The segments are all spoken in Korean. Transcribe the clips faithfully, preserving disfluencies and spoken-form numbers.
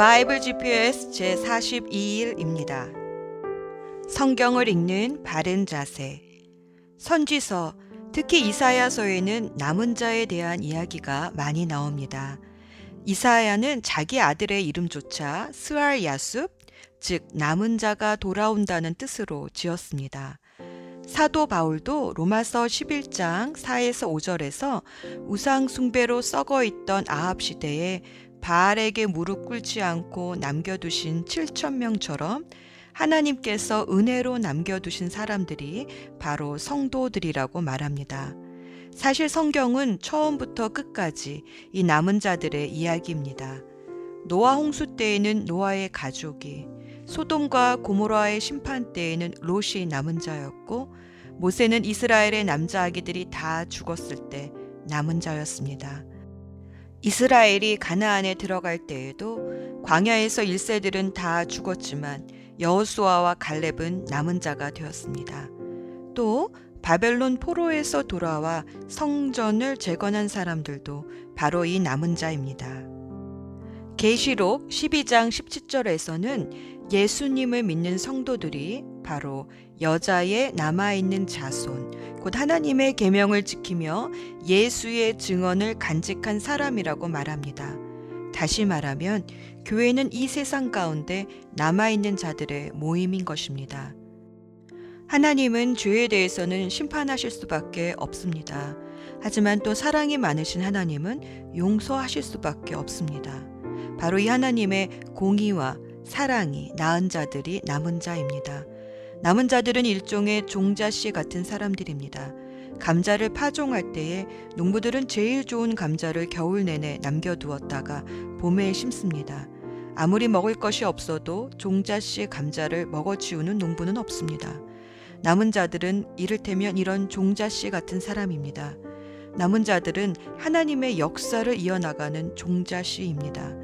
바이블 지피에스 제사십이 일입니다. 성경을 읽는 바른 자세. 선지서, 특히 이사야서에는 남은 자에 대한 이야기가 많이 나옵니다. 이사야는 자기 아들의 이름조차 스알야숩, 즉 남은 자가 돌아온다는 뜻으로 지었습니다. 사도 바울도 로마서 십일 장 사에서 오 절에서 우상 숭배로 썩어있던 아합 시대에 바알에게 무릎 꿇지 않고 남겨두신 칠천 명처럼 하나님께서 은혜로 남겨두신 사람들이 바로 성도들이라고 말합니다. 사실 성경은 처음부터 끝까지 이 남은 자들의 이야기입니다. 노아 홍수 때에는 노아의 가족이, 소돔과 고모라의 심판 때에는 롯이 남은 자였고, 모세는 이스라엘의 남자 아기들이 다 죽었을 때 남은 자였습니다. 이스라엘이 가나안에 들어갈 때에도 광야에서 일 세들은 다 죽었지만 여호수아와 갈렙은 남은 자가 되었습니다. 또 바벨론 포로에서 돌아와 성전을 재건한 사람들도 바로 이 남은 자입니다. 계시록 십이 장 십칠 절에서는 예수님을 믿는 성도들이 바로 여자의 남아있는 자손, 곧 하나님의 계명을 지키며 예수의 증언을 간직한 사람이라고 말합니다. 다시 말하면 교회는 이 세상 가운데 남아있는 자들의 모임인 것입니다. 하나님은 죄에 대해서는 심판하실 수밖에 없습니다. 하지만 또 사랑이 많으신 하나님은 용서하실 수밖에 없습니다. 바로 이 하나님의 공의와 사랑이 낳은 자들이 남은 자입니다. 남은 자들은 일종의 종자씨 같은 사람들입니다. 감자를 파종할 때에 농부들은 제일 좋은 감자를 겨울 내내 남겨두었다가 봄에 심습니다. 아무리 먹을 것이 없어도 종자씨 감자를 먹어치우는 농부는 없습니다. 남은 자들은 이를테면 이런 종자씨 같은 사람입니다. 남은 자들은 하나님의 역사를 이어나가는 종자씨입니다.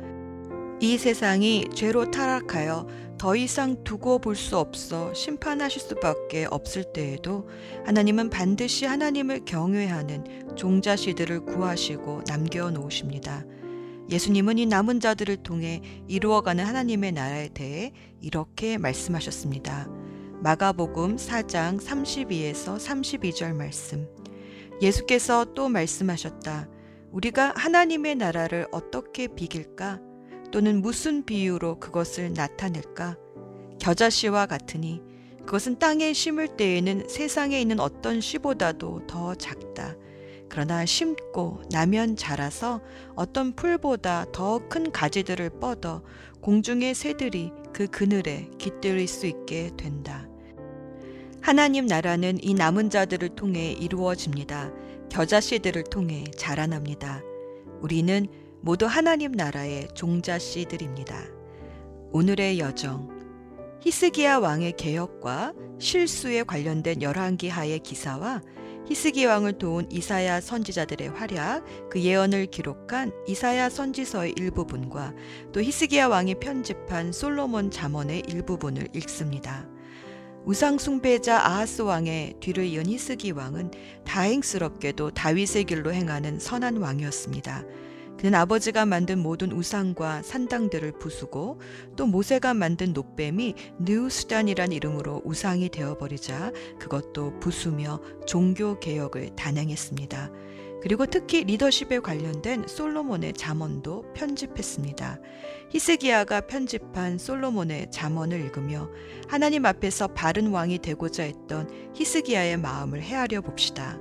이 세상이 죄로 타락하여 더 이상 두고 볼 수 없어 심판하실 수밖에 없을 때에도 하나님은 반드시 하나님을 경외하는 종자씨들을 구하시고 남겨놓으십니다. 예수님은 이 남은 자들을 통해 이루어가는 하나님의 나라에 대해 이렇게 말씀하셨습니다. 마가복음 사 장 삼십이에서 삼십이 절 말씀. 예수께서 또 말씀하셨다. 우리가 하나님의 나라를 어떻게 비길까? 또는 무슨 비유로 그것을 나타낼까? 겨자씨와 같으니 그것은 땅에 심을 때에는 세상에 있는 어떤 씨보다도 더 작다. 그러나 심고 나면 자라서 어떤 풀보다 더 큰 가지들을 뻗어 공중의 새들이 그 그늘에 깃들일 수 있게 된다. 하나님 나라는 이 남은 자들을 통해 이루어집니다. 겨자씨들을 통해 자라납니다. 우리는 모두 하나님 나라의 종자씨들입니다. 오늘의 여정. 히스기야 왕의 개혁과 실수에 관련된 열왕기하의 기사와 히스기야 왕을 도운 이사야 선지자들의 활약, 그 예언을 기록한 이사야 선지서의 일부분과 또 히스기야 왕이 편집한 솔로몬 잠언의 일부분을 읽습니다. 우상 숭배자 아하스 왕의 뒤를 이은 히스기야 왕은 다행스럽게도 다윗의 길로 행하는 선한 왕이었습니다. 그는 아버지가 만든 모든 우상과 산당들을 부수고, 또 모세가 만든 놋뱀이 느우스단이란 이름으로 우상이 되어버리자 그것도 부수며 종교개혁을 단행했습니다. 그리고 특히 리더십에 관련된 솔로몬의 잠언도 편집했습니다. 히스기야가 편집한 솔로몬의 잠언을 읽으며 하나님 앞에서 바른 왕이 되고자 했던 히스기야의 마음을 헤아려 봅시다.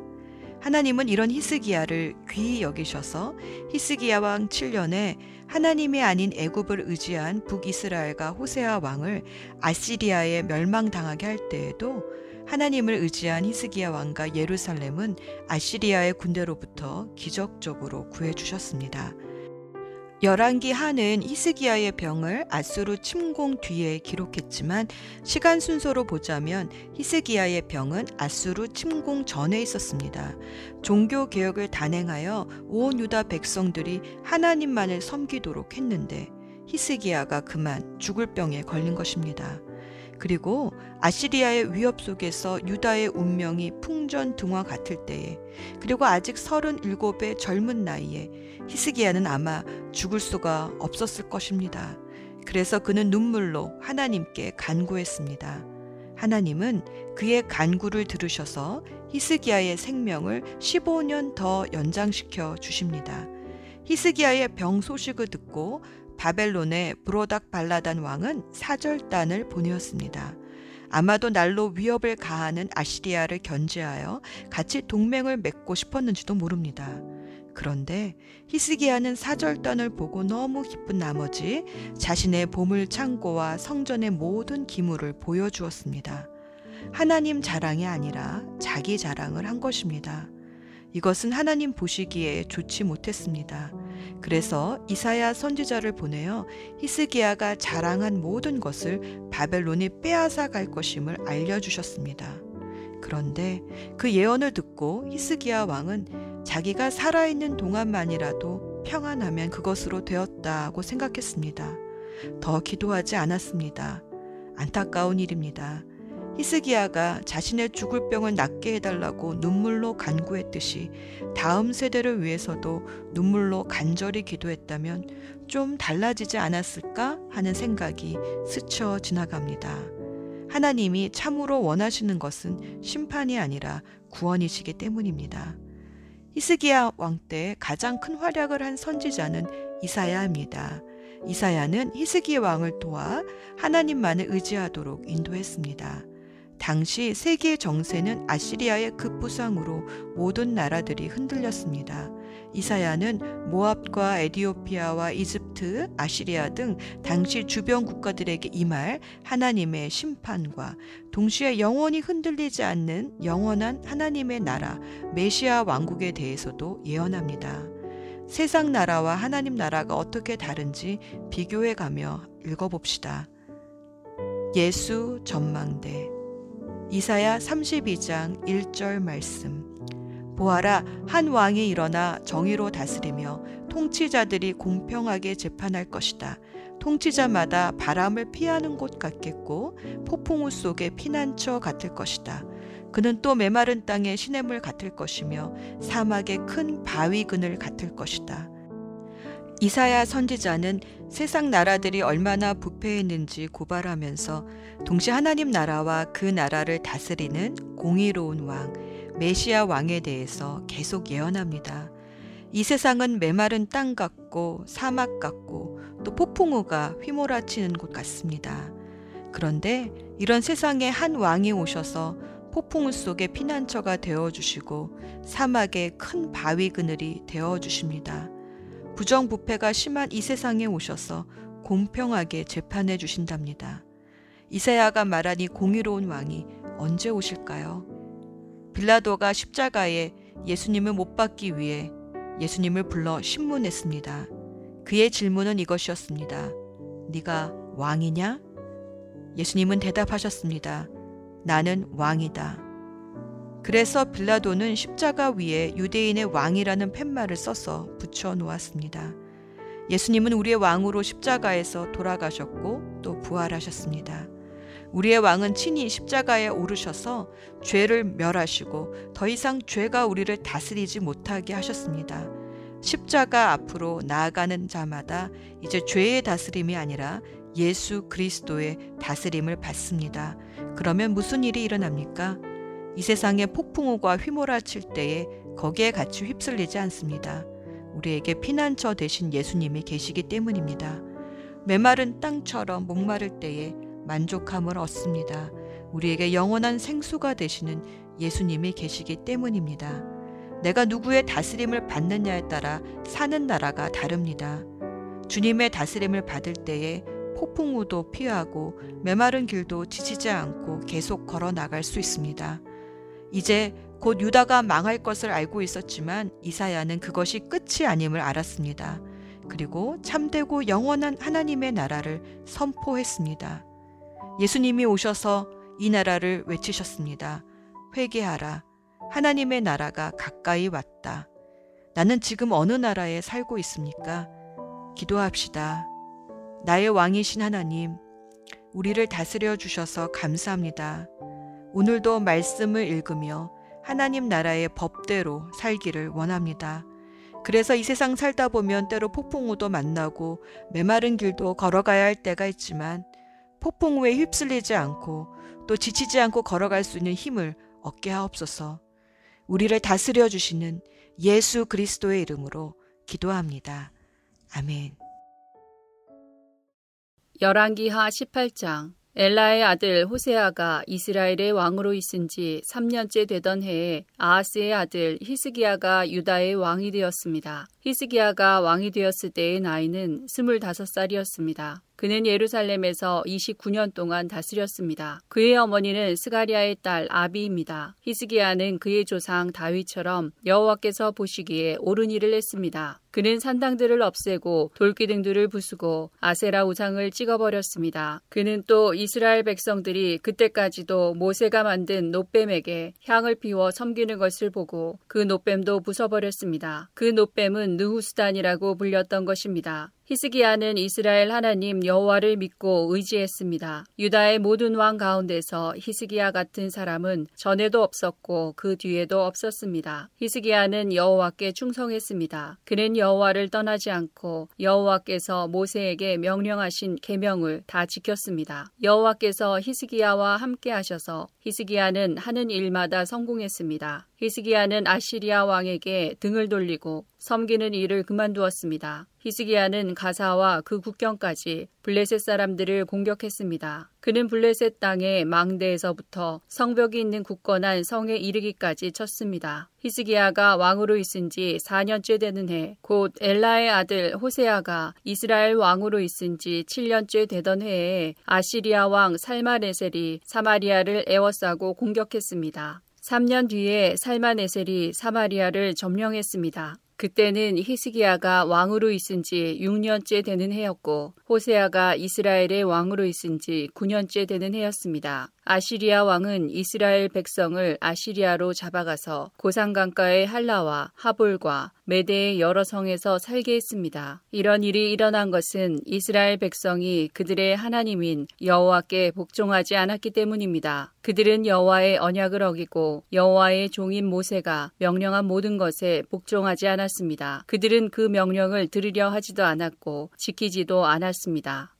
하나님은 이런 히스기야를 귀히 여기셔서 히스기야 왕 칠 년에 하나님이 아닌 애굽을 의지한 북이스라엘과 호세아 왕을 아시리아에 멸망당하게 할 때에도 하나님을 의지한 히스기야 왕과 예루살렘은 아시리아의 군대로부터 기적적으로 구해주셨습니다. 열왕기하는 히스기야의 병을 앗수르 침공 뒤에 기록했지만 시간 순서로 보자면 히스기야의 병은 앗수르 침공 전에 있었습니다. 종교개혁을 단행하여 온 유다 백성들이 하나님만을 섬기도록 했는데 히스기야가 그만 죽을 병에 걸린 것입니다. 그리고 아시리아의 위협 속에서 유다의 운명이 풍전등화 같을 때에, 그리고 아직 서른일곱의 젊은 나이에 히스기야는 아마 죽을 수가 없었을 것입니다. 그래서 그는 눈물로 하나님께 간구했습니다. 하나님은 그의 간구를 들으셔서 히스기야의 생명을 십오 년 더 연장시켜 주십니다. 히스기야의 병 소식을 듣고 바벨론의 브로닥 발라단 왕은 사절단을 보내었습니다. 아마도 날로 위협을 가하는 아시리아를 견제하여 같이 동맹을 맺고 싶었는지도 모릅니다. 그런데 히스기야는 사절단을 보고 너무 기쁜 나머지 자신의 보물 창고와 성전의 모든 기물을 보여주었습니다. 하나님 자랑이 아니라 자기 자랑을 한 것입니다. 이것은 하나님 보시기에 좋지 못했습니다. 그래서 이사야 선지자를 보내어 히스기야가 자랑한 모든 것을 바벨론이 빼앗아 갈 것임을 알려주셨습니다. 그런데 그 예언을 듣고 히스기야 왕은 자기가 살아있는 동안만이라도 평안하면 그것으로 되었다고 생각했습니다. 더 기도하지 않았습니다. 안타까운 일입니다. 히스기야가 자신의 죽을 병을 낫게 해달라고 눈물로 간구했듯이 다음 세대를 위해서도 눈물로 간절히 기도했다면 좀 달라지지 않았을까 하는 생각이 스쳐 지나갑니다. 하나님이 참으로 원하시는 것은 심판이 아니라 구원이시기 때문입니다. 히스기야 왕 때 가장 큰 활약을 한 선지자는 이사야입니다. 이사야는 히스기야 왕을 도와 하나님만을 의지하도록 인도했습니다. 당시 세계 정세는 아시리아의 급부상으로 모든 나라들이 흔들렸습니다. 이사야는 모압과 에디오피아와 이집트, 아시리아 등 당시 주변 국가들에게 임할 하나님의 심판과 동시에 영원히 흔들리지 않는 영원한 하나님의 나라, 메시아 왕국에 대해서도 예언합니다. 세상 나라와 하나님 나라가 어떻게 다른지 비교해 가며 읽어봅시다. 예수 전망대 이사야 삼십이 장 일 절 말씀. 보아라, 한 왕이 일어나 정의로 다스리며 통치자들이 공평하게 재판할 것이다. 통치자마다 바람을 피하는 곳 같겠고 폭풍우 속의 피난처 같을 것이다. 그는 또 메마른 땅의 시냇물 같을 것이며 사막의 큰 바위 그늘 같을 것이다. 이사야 선지자는 세상 나라들이 얼마나 부패했는지 고발하면서 동시에 하나님 나라와 그 나라를 다스리는 공의로운 왕, 메시아 왕에 대해서 계속 예언합니다. 이 세상은 메마른 땅 같고 사막 같고 또 폭풍우가 휘몰아치는 곳 같습니다. 그런데 이런 세상에 한 왕이 오셔서 폭풍우 속의 피난처가 되어주시고 사막의 큰 바위 그늘이 되어주십니다. 부정부패가 심한 이 세상에 오셔서 공평하게 재판해 주신답니다. 이사야가 말한 이 공의로운 왕이 언제 오실까요? 빌라도가 십자가에 예수님을 못 박기 위해 예수님을 불러 신문했습니다. 그의 질문은 이것이었습니다. 네가 왕이냐? 예수님은 대답하셨습니다. 나는 왕이다. 그래서 빌라도는 십자가 위에 유대인의 왕이라는 팻말을 써서 붙여놓았습니다. 예수님은 우리의 왕으로 십자가에서 돌아가셨고 또 부활하셨습니다. 우리의 왕은 친히 십자가에 오르셔서 죄를 멸하시고 더 이상 죄가 우리를 다스리지 못하게 하셨습니다. 십자가 앞으로 나아가는 자마다 이제 죄의 다스림이 아니라 예수 그리스도의 다스림을 받습니다. 그러면 무슨 일이 일어납니까? 이 세상에 폭풍우가 휘몰아칠 때에 거기에 같이 휩쓸리지 않습니다. 우리에게 피난처 되신 예수님이 계시기 때문입니다. 메마른 땅처럼 목마를 때에 만족함을 얻습니다. 우리에게 영원한 생수가 되시는 예수님이 계시기 때문입니다. 내가 누구의 다스림을 받느냐에 따라 사는 나라가 다릅니다. 주님의 다스림을 받을 때에 폭풍우도 피하고 메마른 길도 지치지 않고 계속 걸어 나갈 수 있습니다. 이제 곧 유다가 망할 것을 알고 있었지만 이사야는 그것이 끝이 아님을 알았습니다. 그리고 참되고 영원한 하나님의 나라를 선포했습니다. 예수님이 오셔서 이 나라를 외치셨습니다. 회개하라. 하나님의 나라가 가까이 왔다. 나는 지금 어느 나라에 살고 있습니까? 기도합시다. 나의 왕이신 하나님, 우리를 다스려 주셔서 감사합니다. 오늘도 말씀을 읽으며 하나님 나라의 법대로 살기를 원합니다. 그래서 이 세상 살다 보면 때로 폭풍우도 만나고 메마른 길도 걸어가야 할 때가 있지만 폭풍우에 휩쓸리지 않고 또 지치지 않고 걸어갈 수 있는 힘을 얻게 하옵소서. 우리를 다스려 주시는 예수 그리스도의 이름으로 기도합니다. 아멘. 열왕기하 십팔 장. 엘라의 아들 호세아가 이스라엘의 왕으로 있은 지 삼 년째 되던 해에 아하스의 아들 히스기야가 유다의 왕이 되었습니다. 히스기야가 왕이 되었을 때의 나이는 스물다섯 살이었습니다. 그는 예루살렘에서 이십구 년 동안 다스렸습니다. 그의 어머니는 스가리아의 딸 아비입니다. 히스기야는 그의 조상 다윗처럼 여호와께서 보시기에 옳은 일을 했습니다. 그는 산당들을 없애고 돌기둥들을 부수고 아세라 우상을 찍어버렸습니다. 그는 또 이스라엘 백성들이 그때까지도 모세가 만든 놋뱀에게 향을 피워 섬기는 것을 보고 그 놋뱀도 부숴버렸습니다. 그 놋뱀은 느후수단이라고 불렸던 것입니다. 히스기야는 이스라엘 하나님 여호와를 믿고 의지했습니다. 유다의 모든 왕 가운데서 히스기야 같은 사람은 전에도 없었고 그 뒤에도 없었습니다. 히스기야는 여호와께 충성했습니다. 그는 여호와를 떠나지 않고 여호와께서 모세에게 명령하신 계명을 다 지켰습니다. 여호와께서 히스기야와 함께 하셔서 히스기야는 하는 일마다 성공했습니다. 히스기야는 아시리아 왕에게 등을 돌리고 섬기는 일을 그만두었습니다. 히스기야는 가사와 그 국경까지 블레셋 사람들을 공격했습니다. 그는 블레셋 땅의 망대에서부터 성벽이 있는 굳건한 성에 이르기까지 쳤습니다. 히스기야가 왕으로 있은 지 사 년째 되는 해, 곧 엘라의 아들 호세아가 이스라엘 왕으로 있은 지 칠 년째 되던 해에 아시리아 왕 살마네셀이 사마리아를 에워싸고 공격했습니다. 삼 년 뒤에 살마네셀이 사마리아를 점령했습니다. 그때는 히스기야가 왕으로 있은 지 육 년째 되는 해였고 호세아가 이스라엘의 왕으로 있은 지 구 년째 되는 해였습니다. 아시리아 왕은 이스라엘 백성을 아시리아로 잡아가서 고산강가의 할라와 하볼과 메대의 여러 성에서 살게 했습니다. 이런 일이 일어난 것은 이스라엘 백성이 그들의 하나님인 여호와께 복종하지 않았기 때문입니다. 그들은 여호와의 언약을 어기고 여호와의 종인 모세가 명령한 모든 것에 복종하지 않았습니다. 그들은 그 명령을 들으려 하지도 않았고 지키지도 않았습니다.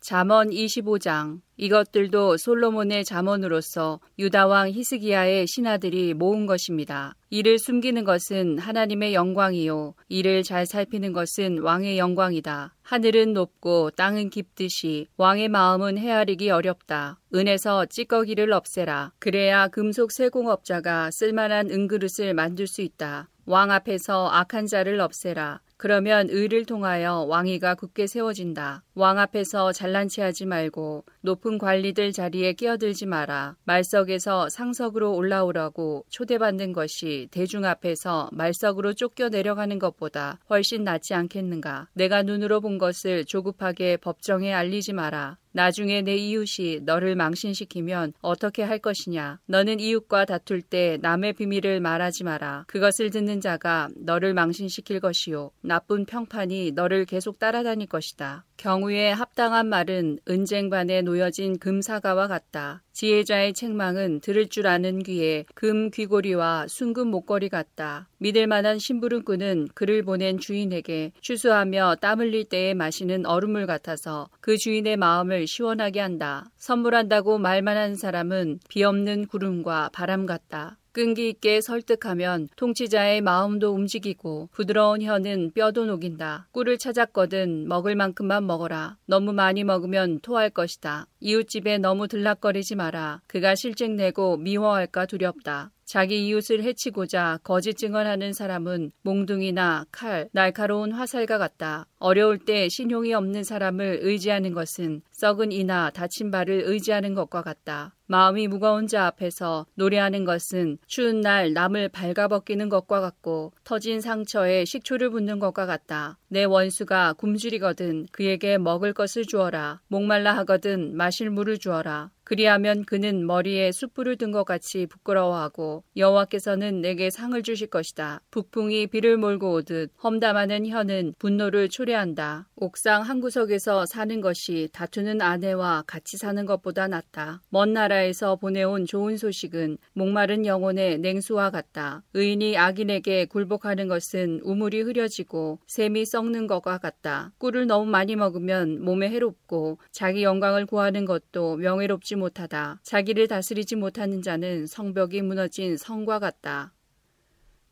잠언 이십오 장. 이것들도 솔로몬의 잠언으로서 유다왕 히스기야의 신하들이 모은 것입니다. 이를 숨기는 것은 하나님의 영광이요 이를 잘 살피는 것은 왕의 영광이다. 하늘은 높고 땅은 깊듯이 왕의 마음은 헤아리기 어렵다. 은에서 찌꺼기를 없애라. 그래야 금속 세공업자가 쓸만한 은그릇을 만들 수 있다. 왕 앞에서 악한 자를 없애라. 그러면 의를 통하여 왕위가 굳게 세워진다. 왕 앞에서 잘난 체하지 말고 높은 관리들 자리에 끼어들지 마라. 말석에서 상석으로 올라오라고 초대받는 것이 대중 앞에서 말석으로 쫓겨 내려가는 것보다 훨씬 낫지 않겠는가. 내가 눈으로 본 것을 조급하게 법정에 알리지 마라. 나중에 내 이웃이 너를 망신시키면 어떻게 할 것이냐. 너는 이웃과 다툴 때 남의 비밀을 말하지 마라. 그것을 듣는 자가 너를 망신시킬 것이요. 나쁜 평판이 너를 계속 따라다닐 것이다. 경우에 합당한 말은 은쟁반에 놓여진 금사가와 같다. 지혜자의 책망은 들을 줄 아는 귀에 금 귀고리와 순금 목걸이 같다. 믿을 만한 심부름꾼은 그를 보낸 주인에게 추수하며 땀 흘릴 때에 마시는 얼음물 같아서 그 주인의 마음을 시원하게 한다. 선물한다고 말만 하는 사람은 비 없는 구름과 바람 같다. 끈기 있게 설득하면 통치자의 마음도 움직이고 부드러운 혀는 뼈도 녹인다. 꿀을 찾았거든 먹을 만큼만 먹어라. 너무 많이 먹으면 토할 것이다. 이웃집에 너무 들락거리지 마라. 그가 실증내고 미워할까 두렵다. 자기 이웃을 해치고자 거짓 증언하는 사람은 몽둥이나 칼, 날카로운 화살과 같다. 어려울 때 신용이 없는 사람을 의지하는 것은 썩은 이나 다친 발을 의지하는 것과 같다. 마음이 무거운 자 앞에서 노래하는 것은 추운 날 남을 발가벗기는 것과 같고 터진 상처에 식초를 붓는 것과 같다. 내 원수가 굶주리거든 그에게 먹을 것을 주어라. 목말라 하거든 마실 물을 주어라. 그리하면 그는 머리에 숯불을 든 것 같이 부끄러워하고 여호와께서는 내게 상을 주실 것이다. 북풍이 비를 몰고 오듯 험담하는 혀는 분노를 초래한다. 옥상 한 구석에서 사는 것이 다투는 사는 아내와 같이 사는 것보다 낫다. 먼 나라에서 보내온 좋은 소식은 목마른 영혼의 냉수와 같다. 의인이 악인에게 굴복하는 것은 우물이 흐려지고 샘이 썩는 것과 같다. 꿀을 너무 많이 먹으면 몸에 해롭고 자기 영광을 구하는 것도 명예롭지 못하다. 자기를 다스리지 못하는 자는 성벽이 무너진 성과 같다.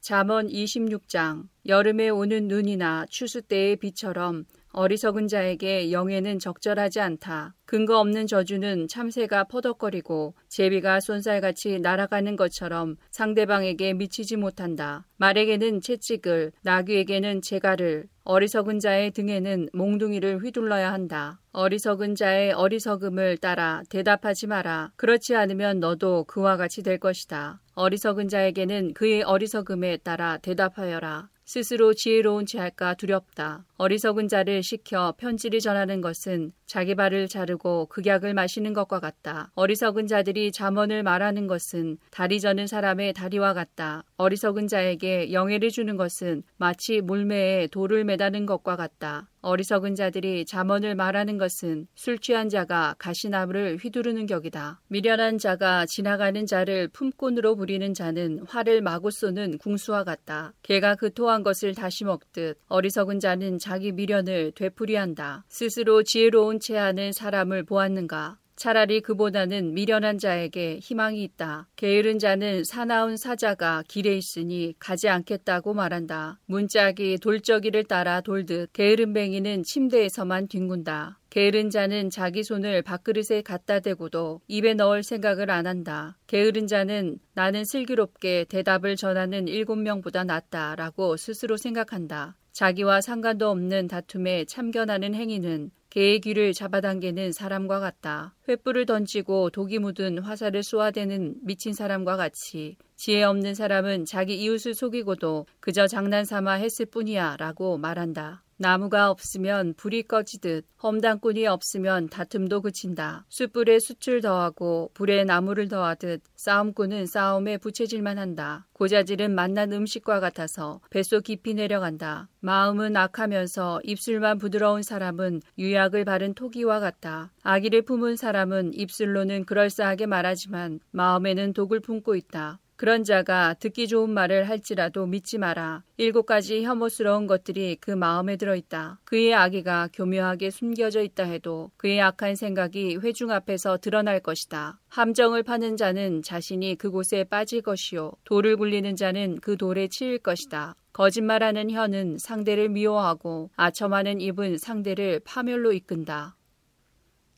잠언 이십육 장. 여름에 오는 눈이나 추수 때의 비처럼 어리석은 자에게 영예는 적절하지 않다. 근거 없는 저주는 참새가 퍼덕거리고 제비가 쏜살같이 날아가는 것처럼 상대방에게 미치지 못한다. 말에게는 채찍을, 나귀에게는 재갈을, 어리석은 자의 등에는 몽둥이를 휘둘러야 한다. 어리석은 자의 어리석음을 따라 대답하지 마라. 그렇지 않으면 너도 그와 같이 될 것이다. 어리석은 자에게는 그의 어리석음에 따라 대답하여라. 스스로 지혜로운 체할까 두렵다. 어리석은 자를 시켜 편지를 전하는 것은 자기 발을 자르고 극약을 마시는 것과 같다. 어리석은 자들이 잠언을 말하는 것은 다리 저는 사람의 다리와 같다. 어리석은 자에게 영예를 주는 것은 마치 물매에 돌을 매다는 것과 같다. 어리석은 자들이 잠언을 말하는 것은 술 취한 자가 가시나무를 휘두르는 격이다. 미련한 자가 지나가는 자를 품꾼으로 부리는 자는 활을 마구 쏘는 궁수와 같다. 개가 그 토한 것을 다시 먹듯 어리석은 자는 자기 미련을 되풀이한다. 스스로 지혜로운 체하는 사람을 보았는가? 차라리 그보다는 미련한 자에게 희망이 있다. 게으른 자는 사나운 사자가 길에 있으니 가지 않겠다고 말한다. 문짝이 돌저귀를 따라 돌듯 게으른 뱅이는 침대에서만 뒹군다. 게으른 자는 자기 손을 밥그릇에 갖다 대고도 입에 넣을 생각을 안 한다. 게으른 자는 나는 슬기롭게 대답을 전하는 일곱 명보다 낫다라고 스스로 생각한다. 자기와 상관도 없는 다툼에 참견하는 행위는 개의 귀를 잡아당기는 사람과 같다. 횃불을 던지고 독이 묻은 화살을 쏘아대는 미친 사람과 같이 지혜 없는 사람은 자기 이웃을 속이고도 그저 장난삼아 했을 뿐이야 라고 말한다. 나무가 없으면 불이 꺼지듯 험담꾼이 없으면 다툼도 그친다. 숯불에 숯을 더하고 불에 나무를 더하듯 싸움꾼은 싸움에 부채질만 한다. 고자질은 맛난 음식과 같아서 뱃속 깊이 내려간다. 마음은 악하면서 입술만 부드러운 사람은 유약을 바른 토기와 같다. 악의를 품은 사람은 입술로는 그럴싸하게 말하지만 마음에는 독을 품고 있다. 그런 자가 듣기 좋은 말을 할지라도 믿지 마라. 일곱 가지 혐오스러운 것들이 그 마음에 들어있다. 그의 악의가 교묘하게 숨겨져 있다 해도 그의 악한 생각이 회중 앞에서 드러날 것이다. 함정을 파는 자는 자신이 그곳에 빠질 것이요. 돌을 굴리는 자는 그 돌에 치일 것이다. 거짓말하는 혀는 상대를 미워하고 아첨하는 입은 상대를 파멸로 이끈다.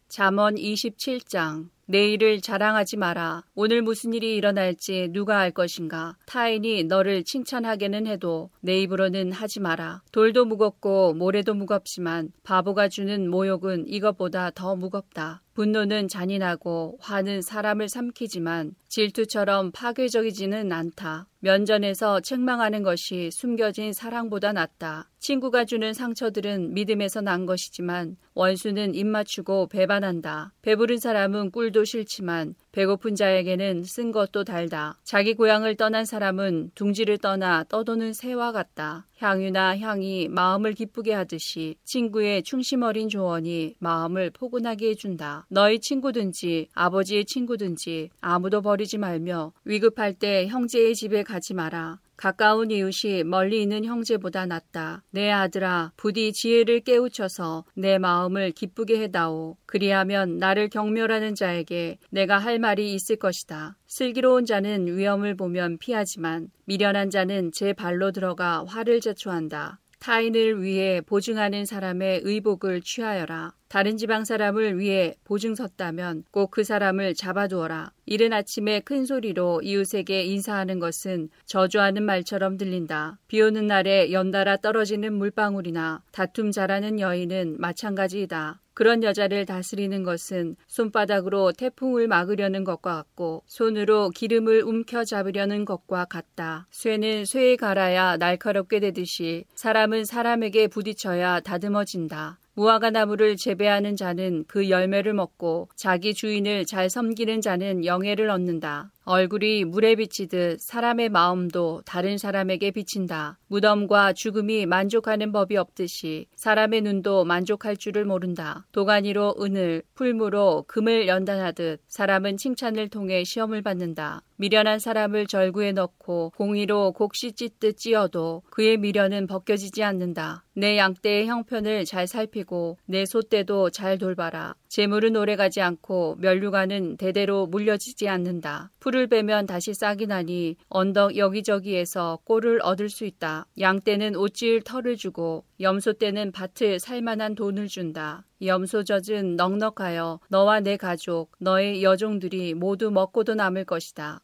잠언 이십칠 장. 내일을 자랑하지 마라. 오늘 무슨 일이 일어날지 누가 알 것인가. 타인이 너를 칭찬하게는 해도 내 입으로는 하지 마라. 돌도 무겁고 모래도 무겁지만 바보가 주는 모욕은 이것보다 더 무겁다. 분노는 잔인하고 화는 사람을 삼키지만 질투처럼 파괴적이지는 않다. 면전에서 책망하는 것이 숨겨진 사랑보다 낫다. 친구가 주는 상처들은 믿음에서 난 것이지만 원수는 입 맞추고 배반한다. 배부른 사람은 꿀도 싫지만 배고픈 자에게는 쓴 것도 달다. 자기 고향을 떠난 사람은 둥지를 떠나 떠도는 새와 같다. 향유나 향이 마음을 기쁘게 하듯이 친구의 충심 어린 조언이 마음을 포근하게 해준다. 너의 친구든지 아버지의 친구든지 아무도 버리지 말며 위급할 때 형제의 집에 가지 마라. 가까운 이웃이 멀리 있는 형제보다 낫다. 내 아들아, 부디 지혜를 깨우쳐서 내 마음을 기쁘게 해다오. 그리하면 나를 경멸하는 자에게 내가 할 말이 있을 것이다. 슬기로운 자는 위험을 보면 피하지만 미련한 자는 제 발로 들어가 화를 자초한다. 타인을 위해 보증하는 사람의 의복을 취하여라. 다른 지방 사람을 위해 보증 섰다면 꼭 그 사람을 잡아두어라. 이른 아침에 큰 소리로 이웃에게 인사하는 것은 저주하는 말처럼 들린다. 비오는 날에 연달아 떨어지는 물방울이나 다툼 잘하는 여인은 마찬가지이다. 그런 여자를 다스리는 것은 손바닥으로 태풍을 막으려는 것과 같고 손으로 기름을 움켜잡으려는 것과 같다. 쇠는 쇠에 갈아야 날카롭게 되듯이 사람은 사람에게 부딪혀야 다듬어진다. 무화과 나무를 재배하는 자는 그 열매를 먹고 자기 주인을 잘 섬기는 자는 영예를 얻는다. 얼굴이 물에 비치듯 사람의 마음도 다른 사람에게 비친다. 무덤과 죽음이 만족하는 법이 없듯이 사람의 눈도 만족할 줄을 모른다. 도가니로 은을, 풀무로 금을 연단하듯 사람은 칭찬을 통해 시험을 받는다. 미련한 사람을 절구에 넣고 공의로 곡식 찢듯 찌어도 그의 미련은 벗겨지지 않는다. 내 양떼의 형편을 잘 살피고 내 소떼도 잘 돌봐라. 재물은 오래가지 않고 면류관은 대대로 물려지지 않는다. 풀을 베면 다시 싹이 나니 언덕 여기저기에서 꼴을 얻을 수 있다. 양떼는 옷질 털을 주고 염소떼는 밭을 살만한 돈을 준다. 염소젖은 넉넉하여 너와 내 가족, 너의 여종들이 모두 먹고도 남을 것이다.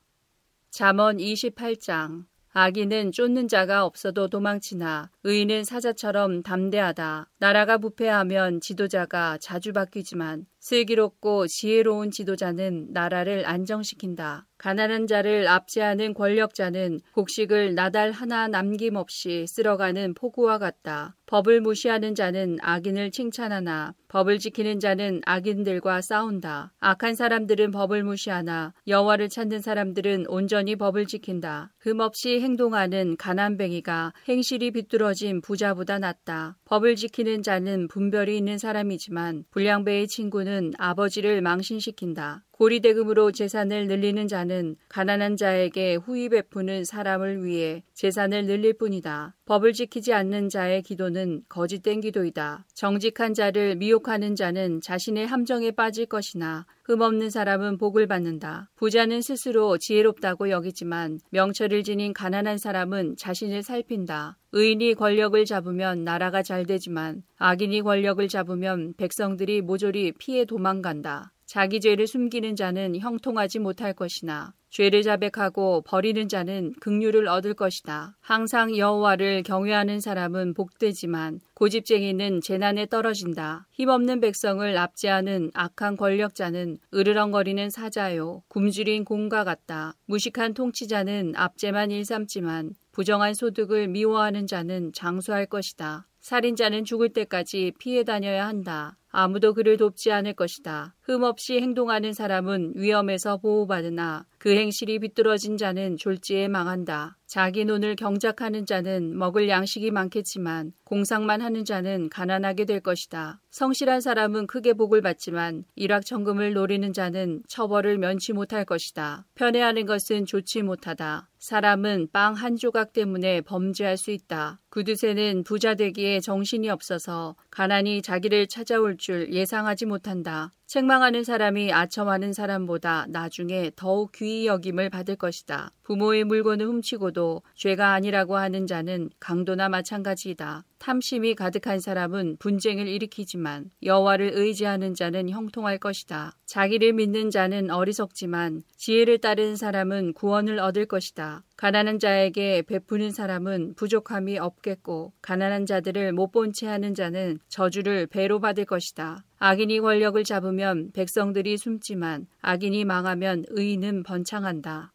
잠언 이십팔 장. 악인은 쫓는 자가 없어도 도망치나 의인은 사자처럼 담대하다. 나라가 부패하면 지도자가 자주 바뀌지만 슬기롭고 지혜로운 지도자는 나라를 안정시킨다. 가난한 자를 압제하는 권력자는 곡식을 나달 하나 남김없이 쓸어가는 폭우와 같다. 법을 무시하는 자는 악인을 칭찬하나 법을 지키는 자는 악인들과 싸운다. 악한 사람들은 법을 무시하나 여호와를 찾는 사람들은 온전히 법을 지킨다. 금없이 행동하는 가난뱅이가 행실이 비뚤어진 부자보다 낫다. 법을 지키는 자는 분별이 있는 사람이지만 불량배의 친구는 아버지를 망신시킨다. 고리대금으로 재산을 늘리는 자는 가난한 자에게 후히 베푸는 사람을 위해 재산을 늘릴 뿐이다. 법을 지키지 않는 자의 기도는 거짓된 기도이다. 정직한 자를 미혹하는 자는 자신의 함정에 빠질 것이나 흠없는 사람은 복을 받는다. 부자는 스스로 지혜롭다고 여기지만 명철을 지닌 가난한 사람은 자신을 살핀다. 의인이 권력을 잡으면 나라가 잘 되지만 악인이 권력을 잡으면 백성들이 모조리 피해 도망간다. 자기 죄를 숨기는 자는 형통하지 못할 것이나 죄를 자백하고 버리는 자는 긍휼을 얻을 것이다. 항상 여호와를 경외하는 사람은 복되지만 고집쟁이는 재난에 떨어진다. 힘없는 백성을 압제하는 악한 권력자는 으르렁거리는 사자요 굶주린 곰과 같다. 무식한 통치자는 압제만 일삼지만 부정한 소득을 미워하는 자는 장수할 것이다. 살인자는 죽을 때까지 피해 다녀야 한다. 아무도 그를 돕지 않을 것이다. 흠없이 행동하는 사람은 위험에서 보호받으나 그 행실이 비뚤어진 자는 졸지에 망한다. 자기 논을 경작하는 자는 먹을 양식이 많겠지만 공상만 하는 자는 가난하게 될 것이다. 성실한 사람은 크게 복을 받지만 일확천금을 노리는 자는 처벌을 면치 못할 것이다. 편애하는 것은 좋지 못하다. 사람은 빵 한 조각 때문에 범죄할 수 있다. 구두쇠는 부자 되기에 정신이 없어서 가난이 자기를 찾아올 줄 예상하지 못한다. 책망하는 사람이 아첨하는 사람보다 나중에 더욱 귀히 여김을 받을 것이다. 부모의 물건을 훔치고도 죄가 아니라고 하는 자는 강도나 마찬가지이다. 탐심이 가득한 사람은 분쟁을 일으키지만 여호와를 의지하는 자는 형통할 것이다. 자기를 믿는 자는 어리석지만 지혜를 따르는 사람은 구원을 얻을 것이다. 가난한 자에게 베푸는 사람은 부족함이 없겠고 가난한 자들을 못 본 채 하는 자는 저주를 배로 받을 것이다. 악인이 권력을 잡으면 백성들이 숨지만 악인이 망하면 의인은 번창한다.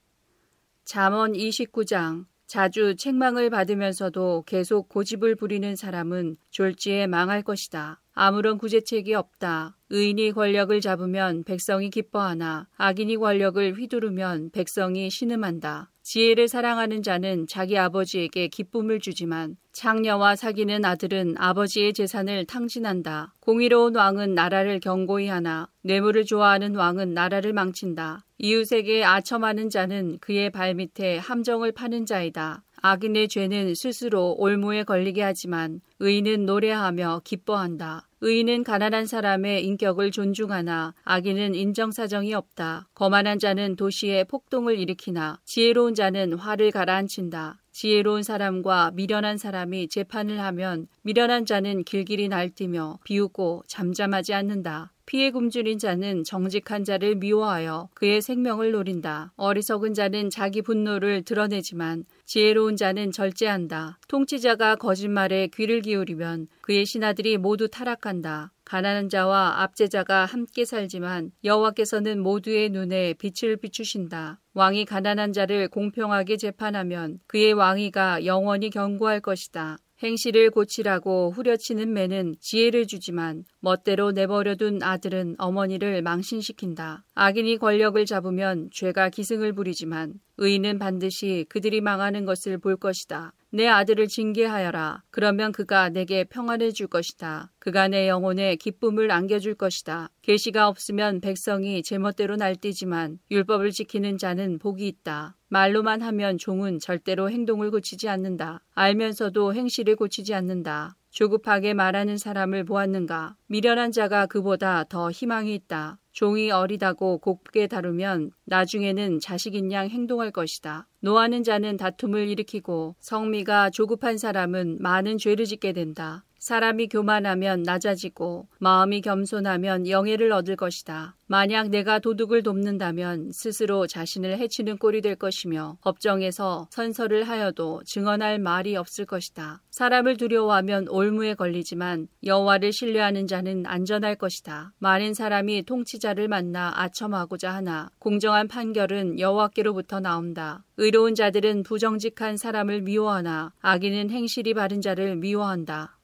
잠언 이십구 장. 자주 책망을 받으면서도 계속 고집을 부리는 사람은 졸지에 망할 것이다. 아무런 구제책이 없다. 의인이 권력을 잡으면 백성이 기뻐하나 악인이 권력을 휘두르면 백성이 신음한다. 지혜를 사랑하는 자는 자기 아버지에게 기쁨을 주지만 창녀와 사귀는 아들은 아버지의 재산을 탕진한다. 공의로운 왕은 나라를 경고히 하나 뇌물을 좋아하는 왕은 나라를 망친다. 이웃에게 아첨하는 자는 그의 발밑에 함정을 파는 자이다. 악인의 죄는 스스로 올무에 걸리게 하지만 의인은 노래하며 기뻐한다. 의인은 가난한 사람의 인격을 존중하나 악인은 인정사정이 없다. 거만한 자는 도시에 폭동을 일으키나 지혜로운 자는 화를 가라앉힌다. 지혜로운 사람과 미련한 사람이 재판을 하면 미련한 자는 길길이 날뛰며 비웃고 잠잠하지 않는다. 피에 굶주린 자는 정직한 자를 미워하여 그의 생명을 노린다. 어리석은 자는 자기 분노를 드러내지만 지혜로운 자는 절제한다. 통치자가 거짓말에 귀를 기울이면 그의 신하들이 모두 타락한다. 가난한 자와 압제자가 함께 살지만 여호와께서는 모두의 눈에 빛을 비추신다. 왕이 가난한 자를 공평하게 재판하면 그의 왕위가 영원히 견고할 것이다. 행실을 고치라고 후려치는 매는 지혜를 주지만 멋대로 내버려둔 아들은 어머니를 망신시킨다. 악인이 권력을 잡으면 죄가 기승을 부리지만 의인은 반드시 그들이 망하는 것을 볼 것이다. 내 아들을 징계하여라. 그러면 그가 내게 평안을 줄 것이다. 그가 내 영혼에 기쁨을 안겨줄 것이다. 계시가 없으면 백성이 제멋대로 날뛰지만 율법을 지키는 자는 복이 있다. 말로만 하면 종은 절대로 행동을 고치지 않는다. 알면서도 행실을 고치지 않는다. 조급하게 말하는 사람을 보았는가? 미련한 자가 그보다 더 희망이 있다. 종이 어리다고 곱게 다루면 나중에는 자식인 양 행동할 것이다. 노하는 자는 다툼을 일으키고 성미가 조급한 사람은 많은 죄를 짓게 된다. 사람이 교만하면 낮아지고 마음이 겸손하면 영예를 얻을 것이다. 만약 내가 도둑을 돕는다면 스스로 자신을 해치는 꼴이 될 것이며 법정에서 선서를 하여도 증언할 말이 없을 것이다. 사람을 두려워하면 올무에 걸리지만 여호와를 신뢰하는 자는 안전할 것이다. 많은 사람이 통치자를 만나 아첨하고자 하나 공정한 판결은 여호와께로부터 나온다. 의로운 자들은 부정직한 사람을 미워하나 악인은 행실이 바른 자를 미워한다.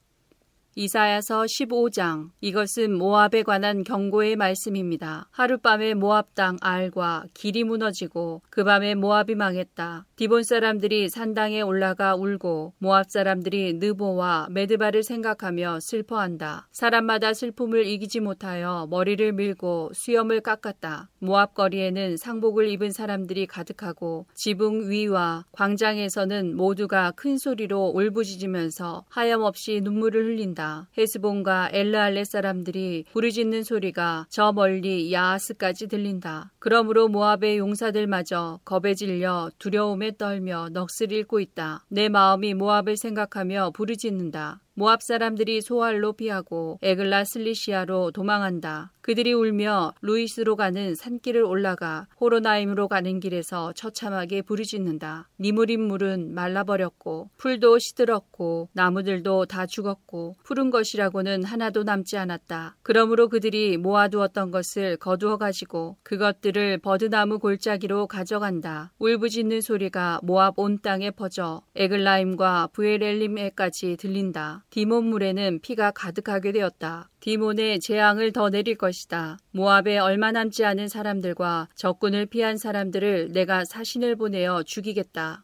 이사야서 십오 장. 이것은 모압에 관한 경고의 말씀입니다. 하룻밤에 모압 땅 알과 길이 무너지고 그 밤에 모압이 망했다. 디본 사람들이 산당에 올라가 울고 모압 사람들이 느보와 메드바를 생각하며 슬퍼한다. 사람마다 슬픔을 이기지 못하여 머리를 밀고 수염을 깎았다. 모압 거리에는 상복을 입은 사람들이 가득하고 지붕 위와 광장에서는 모두가 큰 소리로 울부짖으면서 하염없이 눈물을 흘린다. 헤스본과 엘르알레 사람들이 부르짖는 소리가 저 멀리 야하스까지 들린다. 그러므로 모압의 용사들마저 겁에 질려 두려움에 떨며 넋을 잃고 있다. 내 마음이 모압을 생각하며 부르짖는다. 모압 사람들이 소알로 피하고 에글라 슬리시아로 도망한다. 그들이 울며 루이스로 가는 산길을 올라가 호로나임으로 가는 길에서 처참하게 부르짖는다. 니므림 물은 말라버렸고 풀도 시들었고 나무들도 다 죽었고 푸른 것이라고는 하나도 남지 않았다. 그러므로 그들이 모아두었던 것을 거두어 가지고 그것들을 버드나무 골짜기로 가져간다. 울부짖는 소리가 모압 온 땅에 퍼져 에글라임과 부엘엘림에까지 들린다. 디몬 물에는 피가 가득하게 되었다. 디몬의 재앙을 더 내릴 것이다. 모압에 얼마 남지 않은 사람들과 적군을 피한 사람들을 내가 사신을 보내어 죽이겠다.